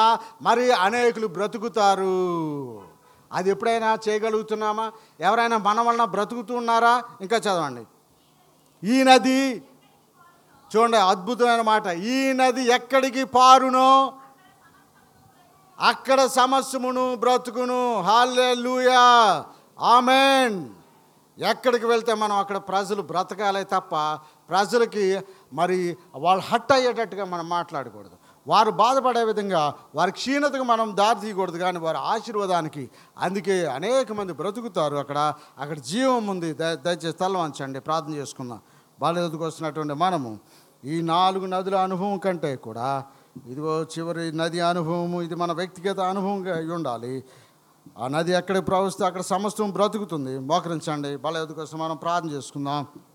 మరి అనేకులు బ్రతుకుతారు. అది ఎప్పుడైనా చేయగలుగుతున్నామా? ఎవరైనా మన వలన బ్రతుకుతున్నారా? ఇంకా చదవండి, ఈ నది, చూడండి అద్భుతమైన మాట, ఈ నది ఎక్కడికి పారునో అక్కడ సమస్యమును బ్రతుకును. Hallelujah, amen. ఎక్కడికి వెళ్తే మనం అక్కడ ప్రజలు బ్రతకాలే తప్ప, ప్రజలకి మరి వాళ్ళు హట్ అయ్యేటట్టుగా మనం మాట్లాడకూడదు, వారు బాధపడే విధంగా, వారి క్షీణతకు మనం దారి తీయకూడదు, కానీ వారి ఆశీర్వాదానికి. అందుకే అనేక మంది బ్రతుకుతారు అక్కడ, అక్కడ జీవం ఉంది. ద దయచేసి తలవంచండి, ప్రార్థన చేసుకుందాం. బాల్యకు వస్తున్నటువంటి మనము ఈ నాలుగు నదుల అనుభవం కంటే కూడా ఇదిగో చివరి నది అనుభవము, ఇది మన వ్యక్తిగత అనుభవంగా అయి ఉండాలి. ఆ నది ఎక్కడికి ప్రవహిస్తే అక్కడ సమస్తం బ్రతుకుతుంది. మోకరించండి, బాల్యకు కోసం మనం ప్రార్థన చేసుకుందాం.